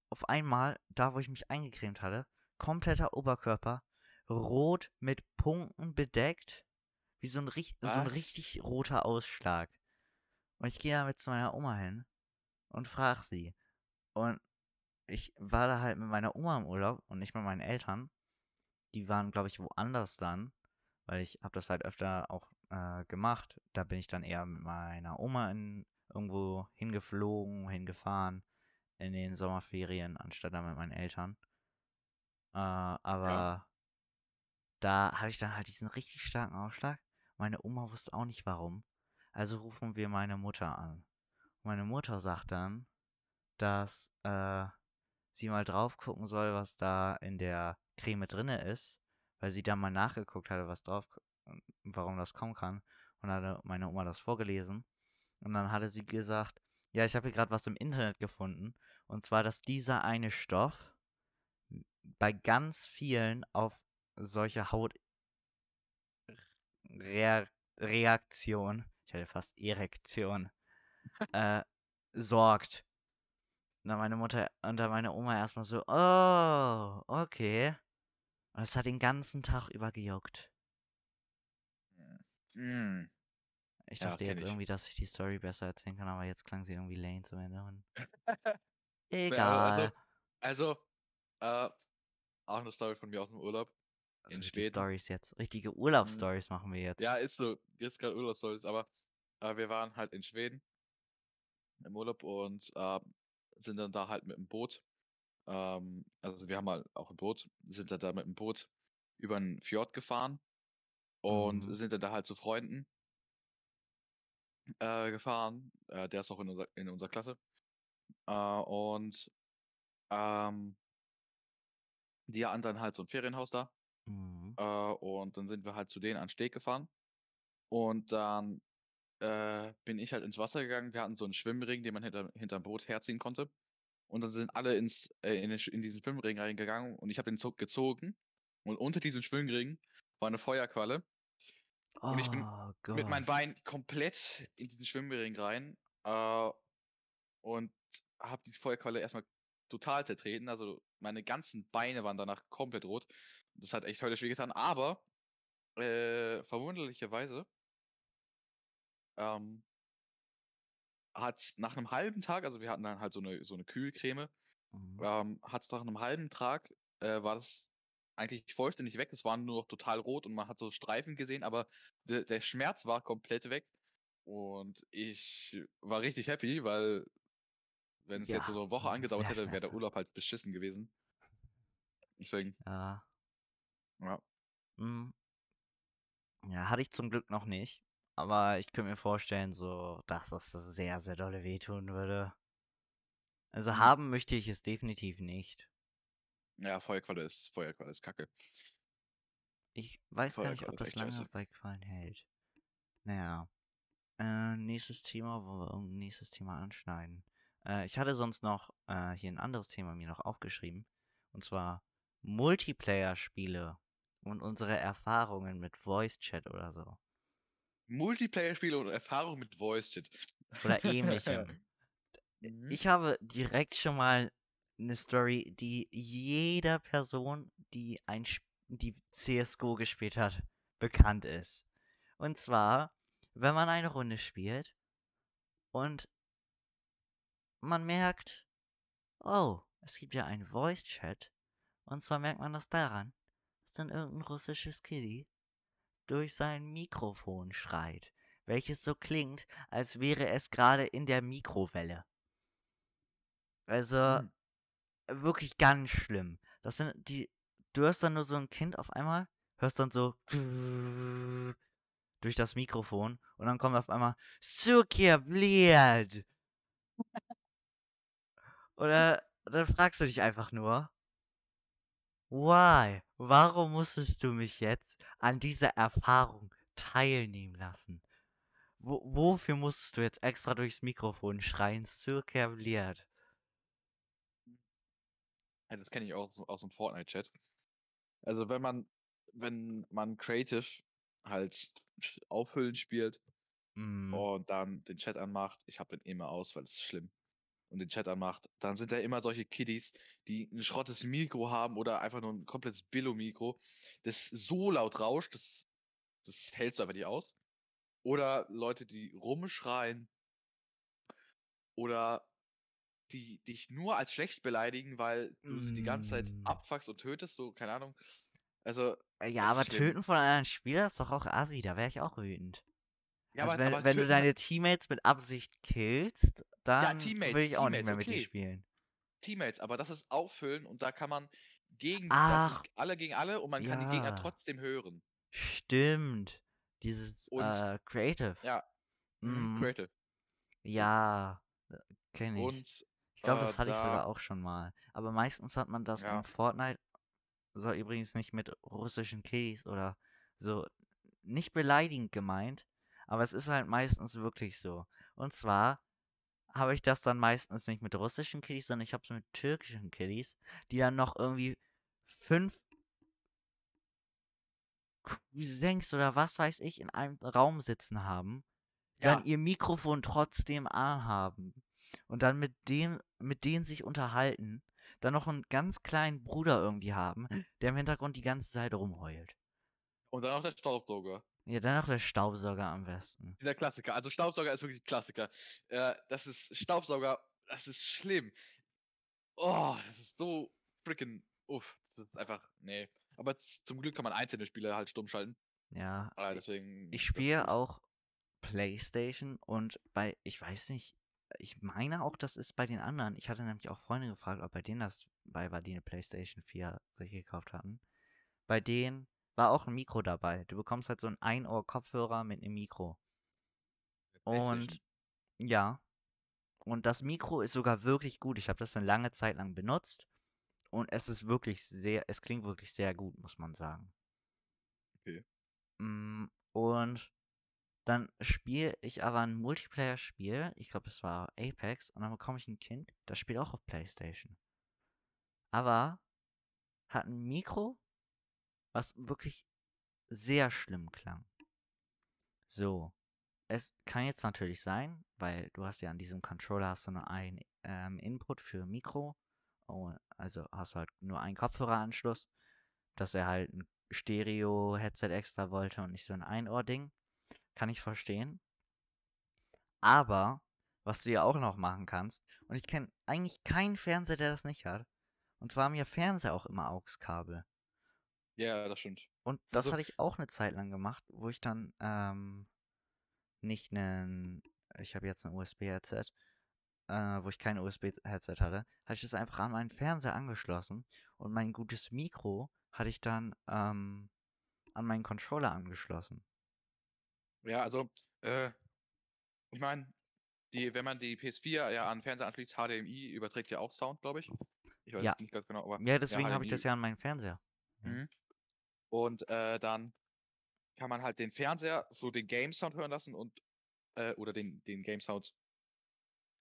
auf einmal, da wo ich mich eingecremt hatte, kompletter Oberkörper, rot mit Punkten bedeckt, wie so ein richtig roter Ausschlag. Und ich gehe damit zu meiner Oma hin und frage sie. Und ich war da halt mit meiner Oma im Urlaub und nicht mit meinen Eltern. Die waren, glaube ich, woanders dann, weil ich habe das halt öfter auch gemacht. Da bin ich dann eher mit meiner Oma irgendwo hingefahren in den Sommerferien, anstatt dann mit meinen Eltern. Aber da hatte ich dann halt diesen richtig starken Ausschlag. Meine Oma wusste auch nicht warum. Also rufen wir meine Mutter an. Meine Mutter sagt dann, dass sie mal drauf gucken soll, was da in der Creme drinne ist, weil sie dann mal nachgeguckt hatte, warum das kommen kann. Und dann hatte meine Oma das vorgelesen. Und dann hatte sie gesagt, ja, ich habe hier gerade was im Internet gefunden. Und zwar, dass dieser eine Stoff bei ganz vielen auf solche Hautreaktion, ich hätte fast Erektion, sorgt. Und dann meine Oma erstmal so, oh, okay. Und es hat den ganzen Tag über gejuckt. Mm. Ich dachte jetzt irgendwie, dass ich die Story besser erzählen kann, aber jetzt klang sie irgendwie lame zum Ende. Und egal. Also, auch eine Story von mir aus dem Urlaub. Also in Schweden. Stories jetzt. Richtige Urlaubsstories machen wir jetzt. Ja, ist so. Jetzt gerade Urlaubsstories, aber wir waren halt in Schweden im Urlaub und sind dann da halt mit dem Boot. Also wir haben halt auch ein Boot, sind dann da mit dem Boot über den Fjord gefahren und sind dann da halt zu Freunden gefahren. Der ist auch in unserer Klasse. Die hatten dann halt so ein Ferienhaus da. Und dann sind wir halt zu denen an den Steg gefahren. Und dann bin ich halt ins Wasser gegangen. Wir hatten so einen Schwimmring, den man hinterm Boot herziehen konnte. Und dann sind alle in diesen Schwimmring reingegangen. Und ich habe den Zug gezogen. Und unter diesem Schwimmring war eine Feuerqualle. Und ich bin mit meinem Bein komplett in diesen Schwimmring rein. Und habe die Feuerqualle erstmal total zertreten. Also meine ganzen Beine waren danach komplett rot. Das hat echt höllisch wehgetan, aber verwunderlicherweise hat nach einem halben Tag, also wir hatten dann halt so eine Kühlcreme, hat es nach einem halben Tag, war das eigentlich vollständig weg. Es war nur noch total rot und man hat so Streifen gesehen, aber der Schmerz war komplett weg und ich war richtig happy, weil wenn es jetzt so eine Woche angedauert hätte, wäre der Urlaub halt beschissen gewesen. Deswegen. Ja, hatte ich zum Glück noch nicht. Aber ich könnte mir vorstellen, so, dass das sehr, sehr dolle wehtun würde. Also haben möchte ich es definitiv nicht. Ja, Feuerqualle ist kacke. Ich weiß gar nicht, ob das lange bei Quallen hält. Naja. Nächstes Thema anschneiden. Ich hatte sonst noch hier ein anderes Thema mir noch aufgeschrieben. Und zwar Multiplayer-Spiele und unsere Erfahrungen mit Voice-Chat oder so. Multiplayer-Spiele und Erfahrungen mit Voice-Chat. Oder ähnlichem. Ich habe direkt schon mal eine Story, die jeder Person, die CSGO gespielt hat, bekannt ist. Und zwar, wenn man eine Runde spielt und man merkt, oh, es gibt ja einen Voice-Chat. Und zwar merkt man das daran, dass dann irgendein russisches Kitty durch sein Mikrofon schreit, welches so klingt, als wäre es gerade in der Mikrowelle. Also, wirklich ganz schlimm. Du hörst dann nur so ein Kind auf einmal, hörst dann so durch das Mikrofon und dann kommt auf einmal Sukia Bliad! Oder dann fragst du dich einfach nur, why? Warum musstest du mich jetzt an dieser Erfahrung teilnehmen lassen? Wofür musstest du jetzt extra durchs Mikrofon schreien? So kabliert. Ja, das kenne ich auch aus dem Fortnite-Chat. Also wenn man Creative halt auffüllen spielt und dann den Chat anmacht, ich habe den immer aus, weil es ist schlimm. Und den Chat anmacht, dann sind da immer solche Kiddies, die ein schrottes Mikro haben oder einfach nur ein komplettes Billo-Mikro, das so laut rauscht, das hältst du einfach nicht aus. Oder Leute, die rumschreien oder die dich nur als schlecht beleidigen, weil du sie die ganze Zeit abfuckst und tötest, so, keine Ahnung. Also, ja, aber schlimm. Töten von anderen Spielern ist doch auch assi, da wäre ich auch wütend. Ja, also wenn du deine Teammates mit Absicht killst, dann will ich auch nicht mehr mit dir spielen. Teammates, aber das ist Auffüllen und da kann man gegen alle und man kann die Gegner trotzdem hören. Stimmt. Dieses und, Creative. Ja, Creative. Ja, kenn ich. Und, ich glaube, das hatte ich sogar auch schon mal. Aber meistens hat man das in Fortnite, so übrigens nicht mit russischen Kiddies oder so, nicht beleidigend gemeint, aber es ist halt meistens wirklich so. Und zwar habe ich das dann meistens nicht mit russischen Kiddies, sondern ich habe es mit türkischen Kiddies, die dann noch irgendwie 5 Cousins oder was weiß ich in einem Raum sitzen haben, dann ihr Mikrofon trotzdem anhaben und dann mit denen sich unterhalten, dann noch einen ganz kleinen Bruder irgendwie haben, der im Hintergrund die ganze Zeit rumheult. Und dann noch der Staubsauger. Ja, dann noch der Staubsauger am besten. Der Klassiker. Also Staubsauger ist wirklich ein Klassiker. Das ist Staubsauger, das ist schlimm. Oh, das ist so freaking uff. Das ist einfach, nee. Aber zum Glück kann man einzelne Spiele halt stumm schalten. Ja. Aber deswegen, ich spiele auch PlayStation und ich weiß nicht, ich meine auch, das ist bei den anderen. Ich hatte nämlich auch Freunde gefragt, ob bei denen das bei war, die eine PlayStation 4 sich gekauft hatten. Bei denen war auch ein Mikro dabei. Du bekommst halt so einen Ein-Ohr-Kopfhörer mit einem Mikro. Und ja. Und das Mikro ist sogar wirklich gut. Ich habe das eine lange Zeit lang benutzt. Und es ist wirklich es klingt wirklich sehr gut, muss man sagen. Okay. Und dann spiele ich aber ein Multiplayer-Spiel, ich glaube es war Apex, und dann bekomme ich ein Kind, das spielt auch auf PlayStation. Aber hat ein Mikro, was wirklich sehr schlimm klang. So, es kann jetzt natürlich sein, weil du hast ja an diesem Controller hast du nur einen Input für Mikro, also hast du halt nur einen Kopfhöreranschluss, dass er halt ein Stereo-Headset extra wollte und nicht so ein Ein-Ohr-Ding. Kann ich verstehen. Aber, was du ja auch noch machen kannst, und ich kenne eigentlich keinen Fernseher, der das nicht hat, und zwar haben ja Fernseher auch immer AUX-Kabel. Ja, das stimmt. Und das hatte ich auch eine Zeit lang gemacht, wo ich dann, ich habe jetzt ein USB-Headset, wo ich kein USB-Headset hatte ich das einfach an meinen Fernseher angeschlossen und mein gutes Mikro hatte ich dann, an meinen Controller angeschlossen. Ja, also, ich meine, wenn man die PS4 ja an den Fernseher anschließt, HDMI überträgt ja auch Sound, glaube ich. Ich weiß es nicht ganz genau, aber... Ja, deswegen habe ich das ja an meinen Fernseher. Mhm. Und dann kann man halt den Fernseher so den Game-Sound hören lassen und oder den Game-Sound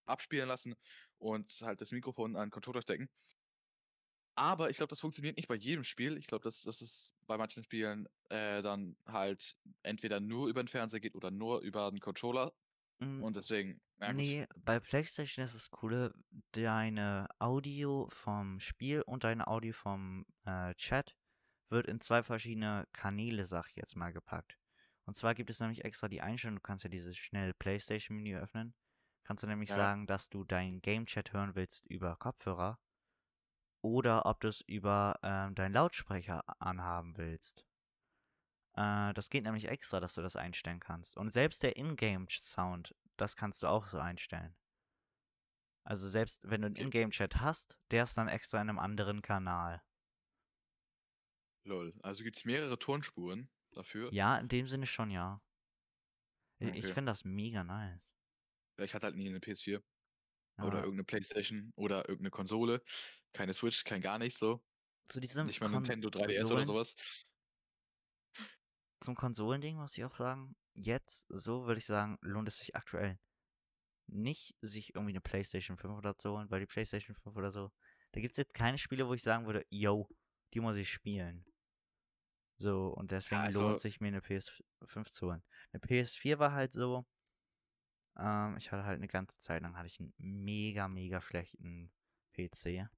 abspielen lassen und halt das Mikrofon an den Controller stecken. Aber ich glaube, das funktioniert nicht bei jedem Spiel. Ich glaube, das ist bei manchen Spielen dann halt entweder nur über den Fernseher geht oder nur über den Controller. Und deswegen... Nee, bei PlayStation ist das Coole, deine Audio vom Spiel und deine Audio vom Chat wird in 2 verschiedene Kanäle, sag ich jetzt mal, gepackt. Und zwar gibt es nämlich extra die Einstellung, du kannst ja dieses schnelle PlayStation-Menü öffnen. Kannst du nämlich sagen, dass du deinen Game-Chat hören willst über Kopfhörer. Oder ob du es über deinen Lautsprecher anhaben willst. Das geht nämlich extra, dass du das einstellen kannst. Und selbst der Ingame-Sound, das kannst du auch so einstellen. Also selbst wenn du einen Ingame-Chat hast, der ist dann extra in einem anderen Kanal. Lol, also gibt's mehrere Tonspuren dafür? Ja, in dem Sinne schon, ja. Okay. Ich finde das mega nice. Ich hatte halt nie eine PS4. Oder irgendeine Playstation oder irgendeine Konsole. Keine Switch, kein gar nichts so. Zu diesem nicht mal Nintendo 3DS oder sowas. Zum Konsolending muss ich auch sagen, jetzt, so würde ich sagen, lohnt es sich aktuell nicht, sich irgendwie eine Playstation 5 oder so holen, weil die Playstation 5 oder so, da gibt es jetzt keine Spiele, wo ich sagen würde, yo, die muss ich spielen. So, und deswegen lohnt sich mir eine PS5 zu holen. Eine PS4 war halt so, ich hatte halt eine ganze Zeit lang hatte ich einen mega, mega schlechten PC.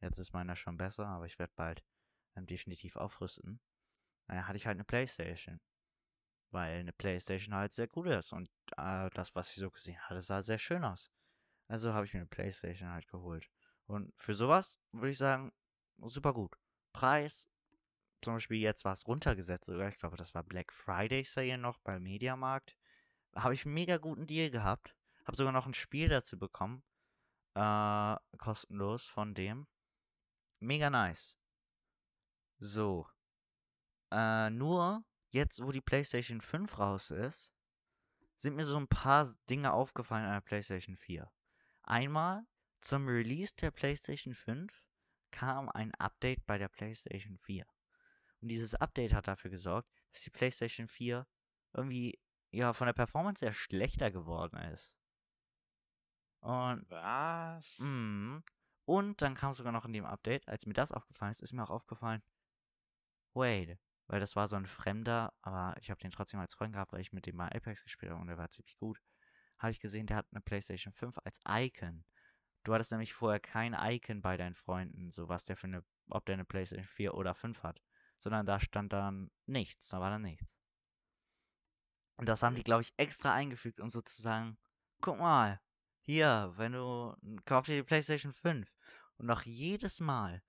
Jetzt ist meiner schon besser, aber ich werde bald definitiv aufrüsten. Dann hatte ich halt eine Playstation. Weil eine Playstation halt sehr cool ist. Und das, was ich so gesehen hatte, sah sehr schön aus. Also habe ich mir eine Playstation halt geholt. Und für sowas würde ich sagen, super gut. Preis zum Beispiel jetzt was runtergesetzt sogar, ich glaube, das war Black Friday Sale noch beim Mediamarkt, habe ich einen mega guten Deal gehabt, habe sogar noch ein Spiel dazu bekommen, kostenlos von dem, mega nice. So, nur jetzt, wo die PlayStation 5 raus ist, sind mir so ein paar Dinge aufgefallen an der PlayStation 4. Einmal, zum Release der PlayStation 5 kam ein Update bei der PlayStation 4. Und dieses Update hat dafür gesorgt, dass die PlayStation 4 irgendwie, ja, von der Performance her schlechter geworden ist. Und was? Und dann kam sogar noch in dem Update, als mir das aufgefallen ist, ist mir auch aufgefallen, wait, weil das war so ein Fremder, aber ich habe den trotzdem als Freund gehabt, weil ich mit dem mal Apex gespielt habe und der war ziemlich gut. Habe ich gesehen, der hat eine PlayStation 5 als Icon. Du hattest nämlich vorher kein Icon bei deinen Freunden, so was der für eine, ob der eine PlayStation 4 oder 5 hat, sondern da stand dann nichts, da war dann nichts. Und das haben die, glaube ich, extra eingefügt, um sozusagen, guck mal, hier, wenn du, kauf dir die PlayStation 5. Und auch jedes Mal,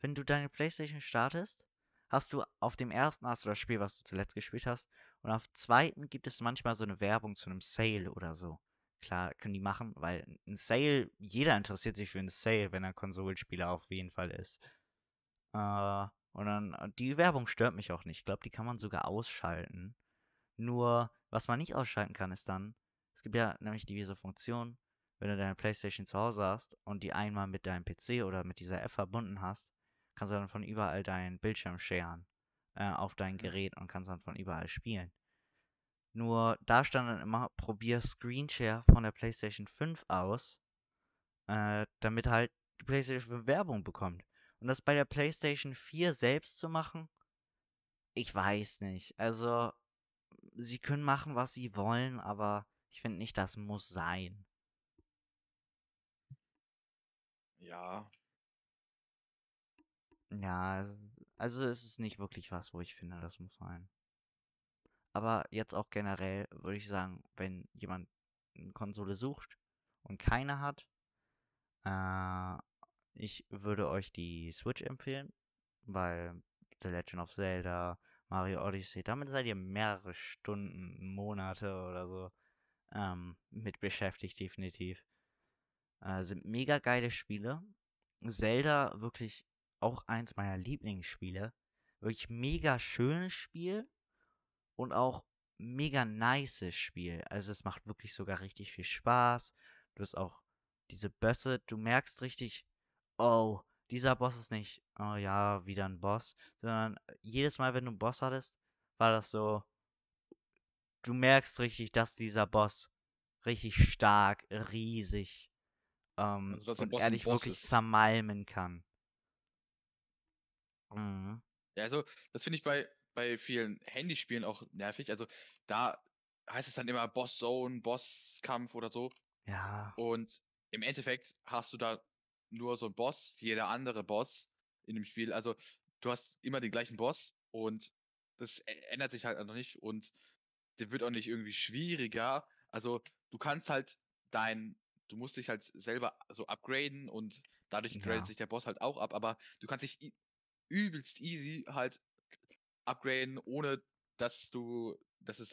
wenn du deine PlayStation startest, hast du auf dem ersten hast du das Spiel, was du zuletzt gespielt hast, und auf zweiten gibt es manchmal so eine Werbung zu einem Sale oder so. Klar, können die machen, weil ein Sale, jeder interessiert sich für einen Sale, wenn er Konsolenspieler auf jeden Fall ist. Und dann, die Werbung stört mich auch nicht. Ich glaube, die kann man sogar ausschalten. Nur, was man nicht ausschalten kann, ist dann, es gibt ja nämlich diese Funktion, wenn du deine PlayStation zu Hause hast und die einmal mit deinem PC oder mit dieser App verbunden hast, kannst du dann von überall deinen Bildschirm sharen auf dein Gerät und kannst dann von überall spielen. Nur da stand dann immer, probier Screenshare von der PlayStation 5 aus, damit halt die PlayStation 5 Werbung bekommt. Und das bei der PlayStation 4 selbst zu machen, ich weiß nicht. Also, sie können machen, was sie wollen, aber ich finde nicht, das muss sein. Ja. Ja, also es ist nicht wirklich was, wo ich finde, das muss sein. Aber jetzt auch generell würde ich sagen, wenn jemand eine Konsole sucht und keine hat, ich würde euch die Switch empfehlen, weil The Legend of Zelda, Mario Odyssey, damit seid ihr mehrere Stunden, Monate oder so mit beschäftigt, definitiv. Sind mega geile Spiele. Zelda, wirklich auch eins meiner Lieblingsspiele. Wirklich mega schönes Spiel. Und auch mega nices Spiel. Also es macht wirklich sogar richtig viel Spaß. Du hast auch diese Bösse. Du merkst richtig, oh, dieser Boss ist nicht, oh ja, wieder ein Boss. Sondern jedes Mal, wenn du einen Boss hattest, war das so, du merkst richtig, dass dieser Boss richtig stark, riesig und er dich wirklich ist. Zermalmen kann. Mhm. Ja, also das finde ich bei vielen Handyspielen auch nervig, also da heißt es dann immer Boss-Zone, Bosskampf oder so. Ja. Und im Endeffekt hast du da nur so einen Boss, wie jeder andere Boss in dem Spiel, also du hast immer den gleichen Boss und das ändert sich halt auch nicht und der wird auch nicht irgendwie schwieriger, also du kannst halt du musst dich halt selber so upgraden und dadurch gradet sich der Boss halt auch ab, aber du kannst dich übelst easy halt upgraden, ohne dass es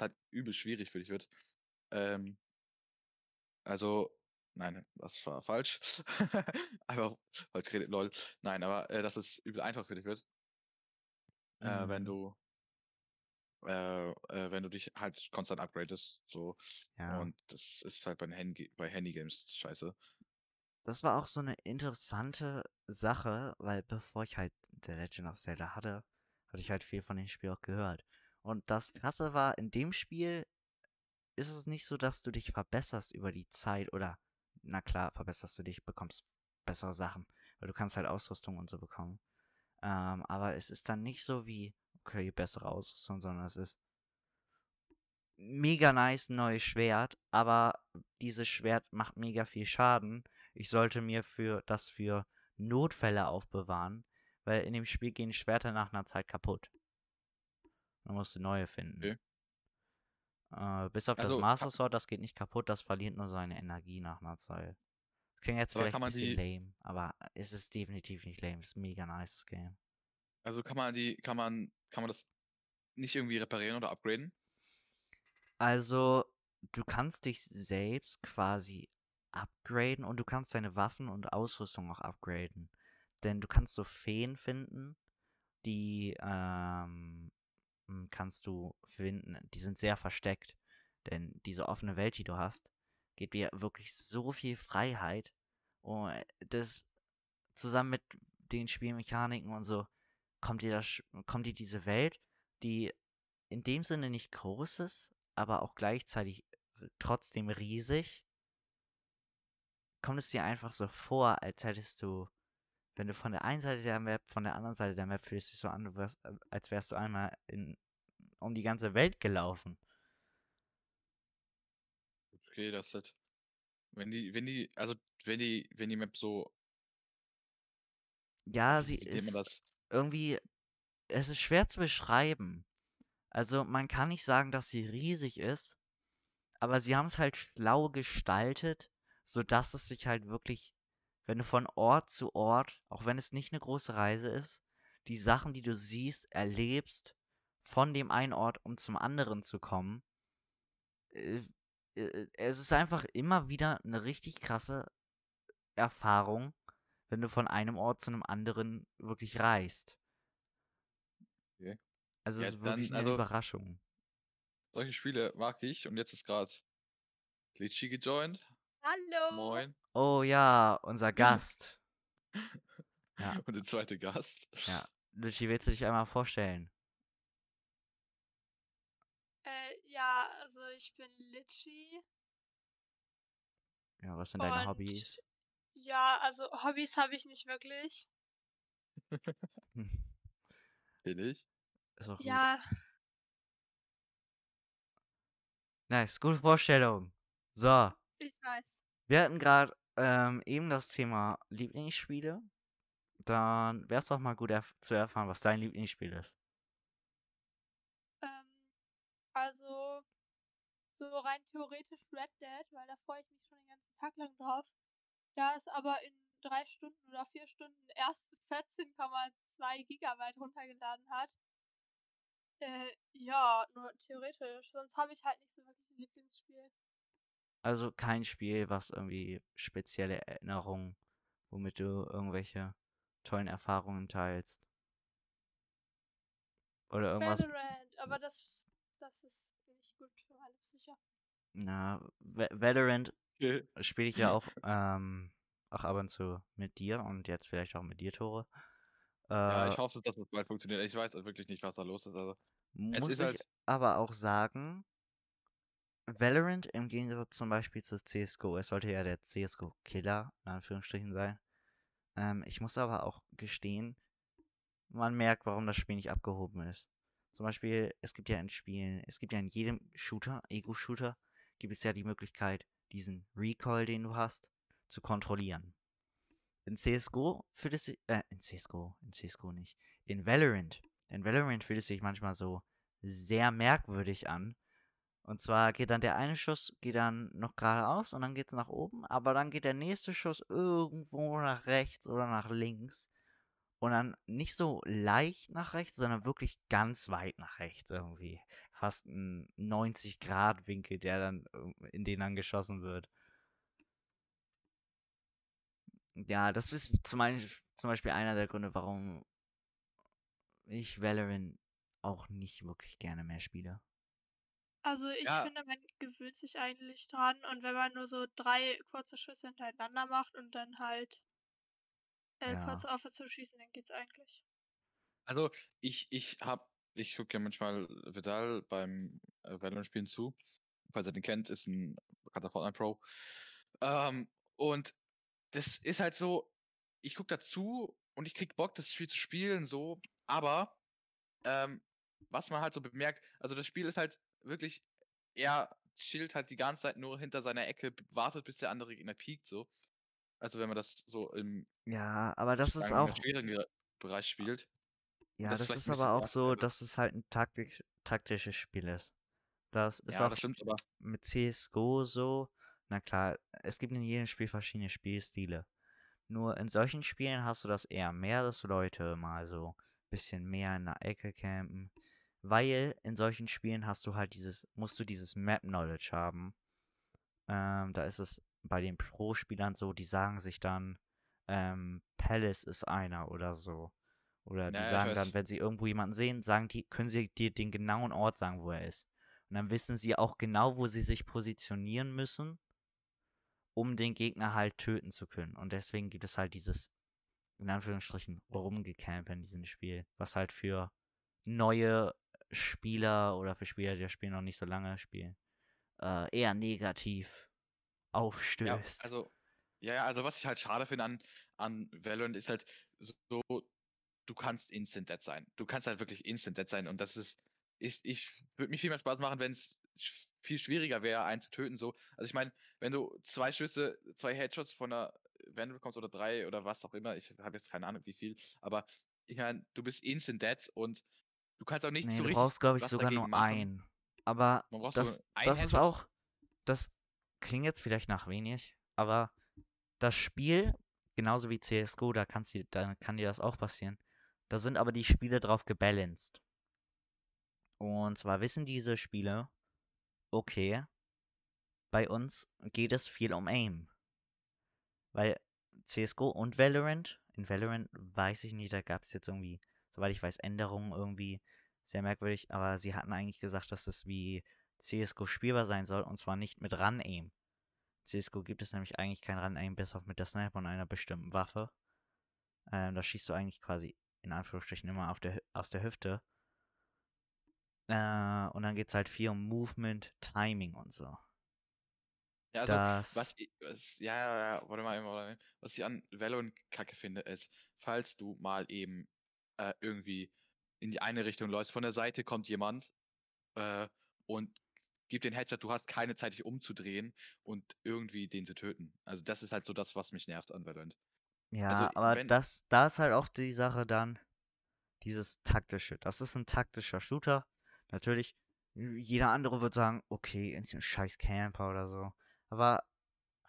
halt übel schwierig für dich wird. Nein, das war falsch. Einfach falsch geredet, lol. Nein, aber dass es übel einfach für dich wird. Wenn du dich halt konstant upgradest. So. Ja. Und das ist halt bei Handygames scheiße. Das war auch so eine interessante Sache, weil bevor ich halt The Legend of Zelda hatte, hatte ich halt viel von dem Spiel auch gehört. Und das Krasse war, in dem Spiel ist es nicht so, dass du dich verbesserst über die Zeit oder, na klar, verbesserst du dich, bekommst bessere Sachen, weil du kannst halt Ausrüstung und so bekommen. Aber es ist dann nicht so wie, okay, bessere Ausrüstung, sondern es ist mega nice, neues Schwert, aber dieses Schwert macht mega viel Schaden. Ich sollte mir für Notfälle aufbewahren, weil in dem Spiel gehen Schwerter nach einer Zeit kaputt. Man musste neue finden. Okay. Bis auf das Master Sword, das geht nicht kaputt, das verliert nur seine Energie nach einer Zeit. Das klingt jetzt vielleicht ein bisschen lame, aber es ist definitiv nicht lame, es ist ein mega nices Game. Also kann man das nicht irgendwie reparieren oder upgraden? Also, du kannst dich selbst quasi upgraden und du kannst deine Waffen und Ausrüstung auch upgraden. Denn du kannst so Feen finden, die kannst du finden, die sind sehr versteckt. Denn diese offene Welt, die du hast, gibt dir wirklich so viel Freiheit. Und das zusammen mit den Spielmechaniken und so, kommt dir diese Welt, die in dem Sinne nicht groß ist, aber auch gleichzeitig trotzdem riesig, kommt es dir einfach so vor, als hättest du, wenn du von der einen Seite der Map, von der anderen Seite der Map fühlst dich so an, als wärst du einmal um die ganze Welt gelaufen. Okay, das ist, wenn die Map so, ja, sie ist irgendwie, es ist schwer zu beschreiben. Also man kann nicht sagen, dass sie riesig ist, aber sie haben es halt schlau gestaltet, sodass es sich halt wirklich, wenn du von Ort zu Ort, auch wenn es nicht eine große Reise ist, die Sachen, die du siehst, erlebst, von dem einen Ort, um zum anderen zu kommen. Es ist einfach immer wieder eine richtig krasse Erfahrung, wenn du von einem Ort zu einem anderen wirklich reist. Okay. Also ja, es ist wirklich eine Überraschung. Solche Spiele mag ich und jetzt ist gerade Litchi gejoint. Hallo! Moin. Oh ja, unser Gast. Ja. Und der zweite Gast. Ja. Litchi, willst du dich einmal vorstellen? Ja, also ich bin Litchi. Ja, was sind deine Hobbys? Ja, also Hobbys habe ich nicht wirklich. Bin ich? Ist auch ja. Gut. Nice, gute Vorstellung. So. Ich weiß. Wir hatten gerade eben das Thema Lieblingsspiele. Dann wäre es doch mal gut zu erfahren, was dein Lieblingsspiel ist. Also so rein theoretisch Red Dead, weil da freue ich mich schon den ganzen Tag lang drauf. Da ist aber in 3 Stunden oder 4 Stunden erst 14,2 Gigabyte runtergeladen hat. Ja, nur theoretisch. Sonst habe ich halt nicht so wirklich ein Lieblingsspiel. Also kein Spiel, was irgendwie spezielle Erinnerungen, womit du irgendwelche tollen Erfahrungen teilst. Oder irgendwas. Valorant, aber das ist nicht gut für alle sicher. Na, Valorant spiele ich ja auch ab und zu mit dir und jetzt vielleicht auch mit dir, Tore. Ja, ich hoffe, dass das bald funktioniert. Ich weiß wirklich nicht, was da los ist. Also, muss ich halt aber auch sagen, Valorant im Gegensatz zum Beispiel zu CSGO, es sollte ja der CSGO-Killer in Anführungsstrichen sein. Ich muss aber auch gestehen, man merkt, warum das Spiel nicht abgehoben ist. Zum Beispiel, es gibt ja in jedem Shooter, Ego-Shooter, gibt es ja die Möglichkeit, diesen Recoil, den du hast, zu kontrollieren. In Valorant fühlt es sich manchmal so sehr merkwürdig an. Und zwar geht dann der eine Schuss, geht dann noch geradeaus und dann geht's nach oben, aber dann geht der nächste Schuss irgendwo nach rechts oder nach links. Und dann nicht so leicht nach rechts, sondern wirklich ganz weit nach rechts irgendwie. Fast ein 90-Grad-Winkel, in den dann geschossen wird. Ja, das ist zum Beispiel einer der Gründe, warum ich Valorant auch nicht wirklich gerne mehr spiele. Also ich finde, man gewöhnt sich eigentlich dran. Und wenn man nur so 3 kurze Schüsse hintereinander macht und dann halt kurz aufhört zu schießen, dann geht's eigentlich. Also, ich gucke ja manchmal Vedal beim Valorant-Spielen zu. Falls ihr den kennt, ist ein bekannter Fortnite-Pro. Und das ist halt so, ich gucke dazu und ich krieg Bock, das Spiel zu spielen, so. Aber, was man halt so bemerkt, also das Spiel ist halt wirklich, er chillt halt die ganze Zeit nur hinter seiner Ecke, wartet, bis der andere Gegner piekt, so. Also wenn man das so im schwierigen Bereich spielt. Ja, das ist aber auch so, dass es halt ein taktisches Spiel ist. Das ist ja, auch das stimmt, aber mit CSGO so. Na klar, es gibt in jedem Spiel verschiedene Spielstile. Nur in solchen Spielen hast du das eher mehr, dass Leute mal so bisschen mehr in einer Ecke campen. Weil in solchen Spielen hast du halt musst du dieses Map-Knowledge haben. Da ist es bei den Pro-Spielern so, die sagen sich dann, Palace ist einer oder so. Oder die sagen dann, wenn sie irgendwo jemanden sehen, können sie dir den genauen Ort sagen, wo er ist. Und dann wissen sie auch genau, wo sie sich positionieren müssen, um den Gegner halt töten zu können. Und deswegen gibt es halt dieses, in Anführungsstrichen, Rumgecamp in diesem Spiel, was halt für neue Spieler oder für Spieler, die das Spiel noch nicht so lange spielen, eher negativ aufstößt. Also was ich halt schade finde an Valorant ist halt so, du kannst Instant Dead sein. Du kannst halt wirklich Instant Dead sein. Und das ist, ich würde mich viel mehr Spaß machen, wenn es viel schwieriger wäre, einen zu töten. So. Also ich meine, wenn du zwei Schüsse, zwei Headshots von einer Vandal bekommst oder drei oder was auch immer, ich habe jetzt keine Ahnung wie viel, aber ich meine, du bist Instant Dead und du kannst auch nicht so richtig. Du brauchst, glaube ich, sogar nur einen. Aber das ist auch, das klingt jetzt vielleicht nach wenig, aber das Spiel, genauso wie CSGO, da kann dir das auch passieren. Da sind aber die Spiele drauf gebalanced. Und zwar wissen diese Spiele, okay, bei uns geht es viel um Aim. Weil CSGO und Valorant, in Valorant weiß ich nicht, da gab es jetzt irgendwie, soweit ich weiß, Änderungen irgendwie, sehr merkwürdig, aber sie hatten eigentlich gesagt, dass das wie CSGO spielbar sein soll und zwar nicht mit Run-Aim. CSGO gibt es nämlich eigentlich kein Run-Aim, bis auf mit der Sniper und einer bestimmten Waffe. Da schießt du eigentlich quasi in Anführungsstrichen immer aus der Hüfte. Und dann geht es halt viel um Movement, Timing und so. Ja, also, was ich an Valorant kacke finde, ist, falls du mal eben irgendwie in die eine Richtung läufst, von der Seite kommt jemand und gibt den Headshot, du hast keine Zeit, dich umzudrehen und irgendwie den zu töten. Also das ist halt so das, was mich nervt an Valorant. Ja, also, aber da ist halt auch die Sache dann, dieses Taktische. Das ist ein taktischer Shooter. Natürlich, jeder andere würde sagen, okay, ist ein scheiß Camper oder so. Aber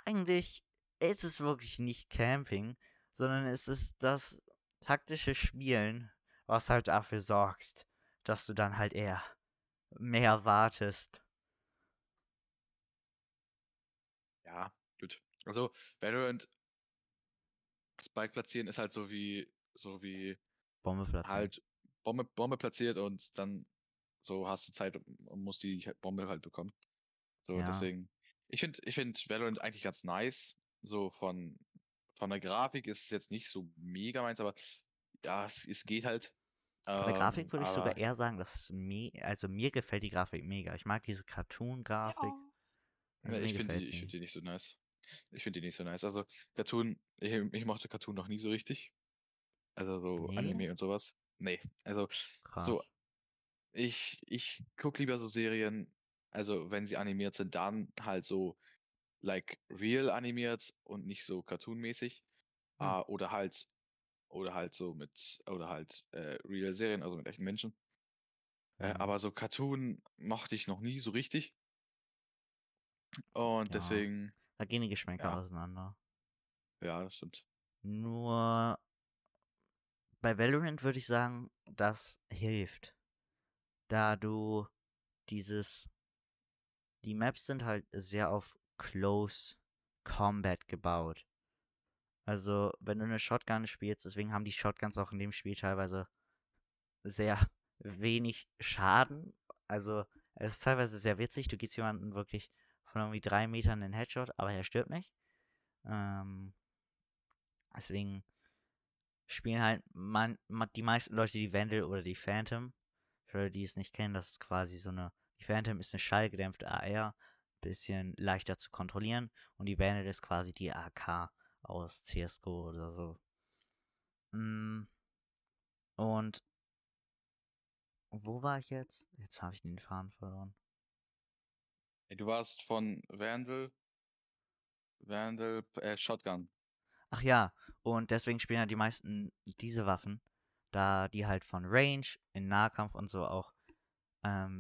eigentlich ist es wirklich nicht Camping, sondern es ist das taktische Spielen, was halt dafür sorgst, dass du dann halt eher mehr wartest. Ja, gut. Also, Valorant Spike platzieren ist halt so wie Bombe platzieren. Halt Bombe platziert und dann so hast du Zeit und musst die Bombe halt bekommen. So, ja. Deswegen. Ich finde Valorant eigentlich ganz nice. So von der Grafik ist es jetzt nicht so mega meins, aber es geht halt. Von der Grafik würde ich sogar eher sagen, also mir gefällt die Grafik mega. Ich mag diese Cartoon-Grafik. Ja. Also ich finde die nicht so nice. Also Cartoon, ich mochte Cartoon noch nie so richtig. Also so nee. Anime und sowas. Nee, also krass. So ich gucke lieber so Serien, also wenn sie animiert sind, dann halt so like real animiert und nicht so cartoonmäßig. Hm. Oder halt real Serien, also mit echten Menschen. Hm. Aber so Cartoon mochte ich noch nie so richtig. Und deswegen. Da gehen die Geschmäcker auseinander. Ja, das stimmt. Nur bei Valorant würde ich sagen, das hilft. Da du die Maps sind halt sehr auf Close Combat gebaut. Also, wenn du eine Shotgun spielst, deswegen haben die Shotguns auch in dem Spiel teilweise sehr wenig Schaden. Also, es ist teilweise sehr witzig, du gibst jemanden wirklich von irgendwie 3 Metern einen Headshot, aber er stirbt nicht. Deswegen spielen halt die meisten Leute die Vandal oder die Phantom. Für Leute, die es nicht kennen, das ist quasi die Phantom ist eine schallgedämpfte AR, ein bisschen leichter zu kontrollieren. Und die Vandal ist quasi die AK aus CSGO oder so. Und wo war ich jetzt? Jetzt habe ich den Faden verloren. Du warst von Vandal, Shotgun. Ach ja, und deswegen spielen ja die meisten diese Waffen, da die halt von Range in Nahkampf und so auch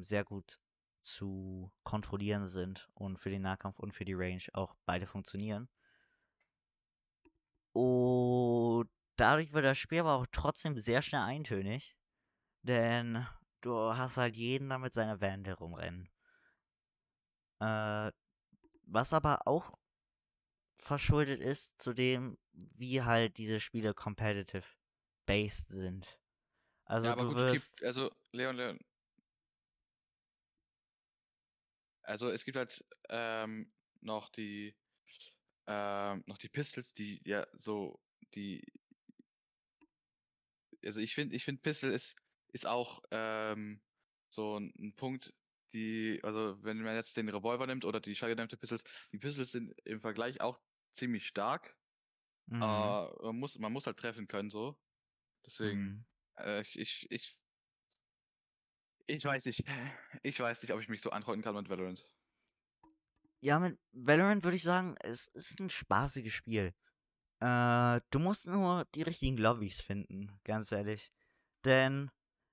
sehr gut zu kontrollieren sind und für den Nahkampf und für die Range auch beide funktionieren. Und Dadurch wird das Spiel aber auch trotzdem sehr schnell eintönig, denn du hast halt jeden da mit seiner Van herumrennen. Was aber auch verschuldet ist zu dem, wie halt diese Spiele competitive-based sind. Also ja, aber du gut, wirst... Es gibt, also, Leon. Also es gibt halt noch die Pistols, die ja so, die... Also ich finde Pistol ist auch so ein Punkt, die, also wenn man jetzt den Revolver nimmt oder die stark gedämpfte Pistols, die Pistols sind im Vergleich auch ziemlich stark. Mhm. Man muss halt treffen können, so. Deswegen, ich weiß nicht, ob ich mich so anfreunden kann mit Valorant. Ja, mit Valorant würde ich sagen, es ist ein spaßiges Spiel. Du musst nur die richtigen Lobbys finden, ganz ehrlich. Denn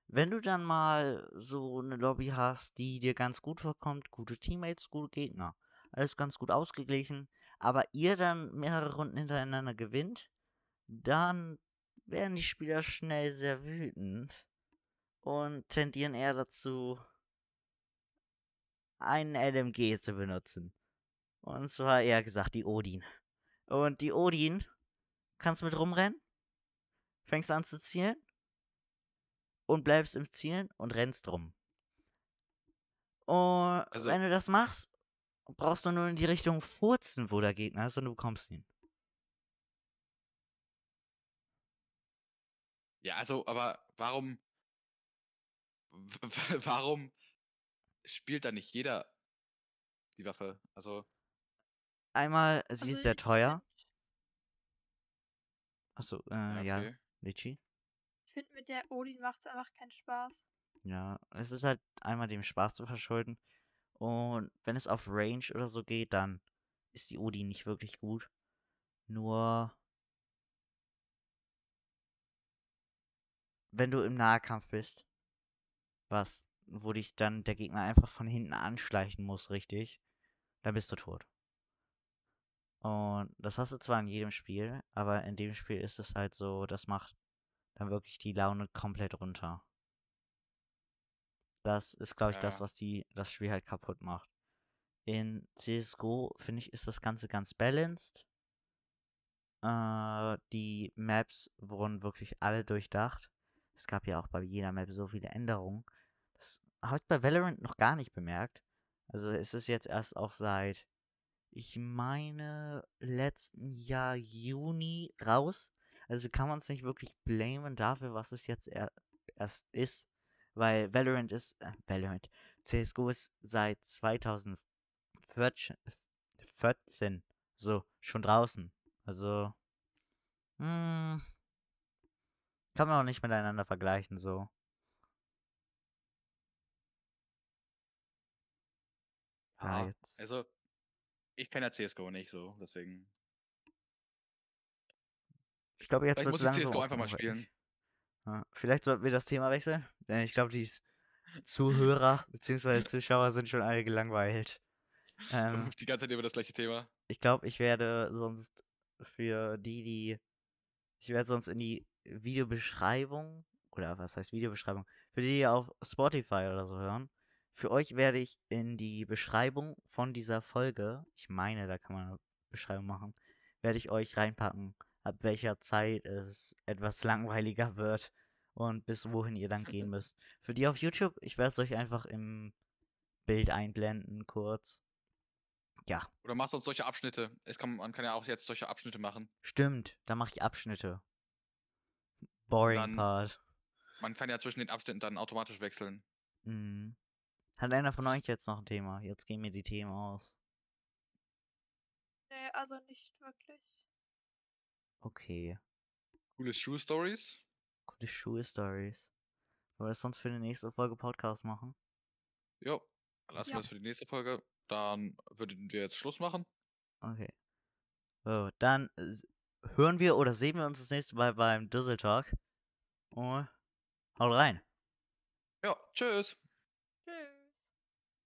wenn du dann mal so eine Lobby hast, die dir ganz gut vorkommt, gute Teammates, gute Gegner, alles ganz gut ausgeglichen, aber ihr dann mehrere Runden hintereinander gewinnt, dann werden die Spieler schnell sehr wütend und tendieren eher dazu, einen LMG zu benutzen. Und zwar eher gesagt die Odin. Und die Odin... kannst mit rumrennen, fängst an zu zielen und bleibst im Zielen und rennst rum. Und also, wenn du das machst, brauchst du nur in die Richtung furzen, wo der Gegner ist, und du bekommst ihn. Ja, also, aber warum spielt da nicht jeder die Waffe? Also einmal, sie ist sehr teuer. Achso, okay. Ja, Litchi. Ich finde, mit der Odin macht es einfach keinen Spaß. Ja, es ist halt einmal dem Spaß zu verschulden. Und wenn es auf Range oder so geht, dann ist die Odin nicht wirklich gut. Nur wenn du im Nahkampf bist, wo dich dann der Gegner einfach von hinten anschleichen muss, richtig, dann bist du tot. Und das hast du zwar in jedem Spiel, aber in dem Spiel ist es halt so, das macht dann wirklich die Laune komplett runter. Das ist, glaube ich, das, was das Spiel halt kaputt macht. In CSGO, finde ich, ist das Ganze ganz balanced. Die Maps wurden wirklich alle durchdacht. Es gab ja auch bei jeder Map so viele Änderungen. Das habe ich bei Valorant noch gar nicht bemerkt. Also es ist jetzt erst auch seit... ich meine, letzten Jahr Juni raus. Also kann man es nicht wirklich blamen dafür, was es jetzt erst ist. Weil Valorant ist... CSGO ist seit 2014 so schon draußen. Also... kann man auch nicht miteinander vergleichen, so. Ja, jetzt. Also... ich kenne ja CSGO nicht so, deswegen. Ich glaube, jetzt wird es langsam. Ich muss CSGO einfach mal spielen. Ja, vielleicht sollten wir das Thema wechseln, denn ich glaube, die Zuhörer bzw. Zuschauer sind schon alle gelangweilt. Die ganze Zeit über das gleiche Thema. Ich glaube, ich werde sonst in die Videobeschreibung, oder was heißt Videobeschreibung, für die auf Spotify oder so hören, für euch werde ich in die Beschreibung von dieser Folge, ich meine, da kann man eine Beschreibung machen, werde ich euch reinpacken, ab welcher Zeit es etwas langweiliger wird und bis wohin ihr dann gehen müsst. Für die auf YouTube, ich werde es euch einfach im Bild einblenden, kurz. Ja. Oder machst du uns solche Abschnitte? Man kann ja auch jetzt solche Abschnitte machen. Stimmt, da mache ich Abschnitte. Boring dann, Part. Man kann ja zwischen den Abschnitten dann automatisch wechseln. Mhm. Hat einer von euch jetzt noch ein Thema? Jetzt gehen mir die Themen aus. Nee, also nicht wirklich. Okay. Coole Schuhe-Stories. Wollen wir das sonst für die nächste Folge Podcast machen? Jo, lassen wir das für die nächste Folge. Dann würden wir jetzt Schluss machen. Okay. So, dann hören wir oder sehen wir uns das nächste Mal beim Düsseltalk. Und haut rein. Ja, tschüss.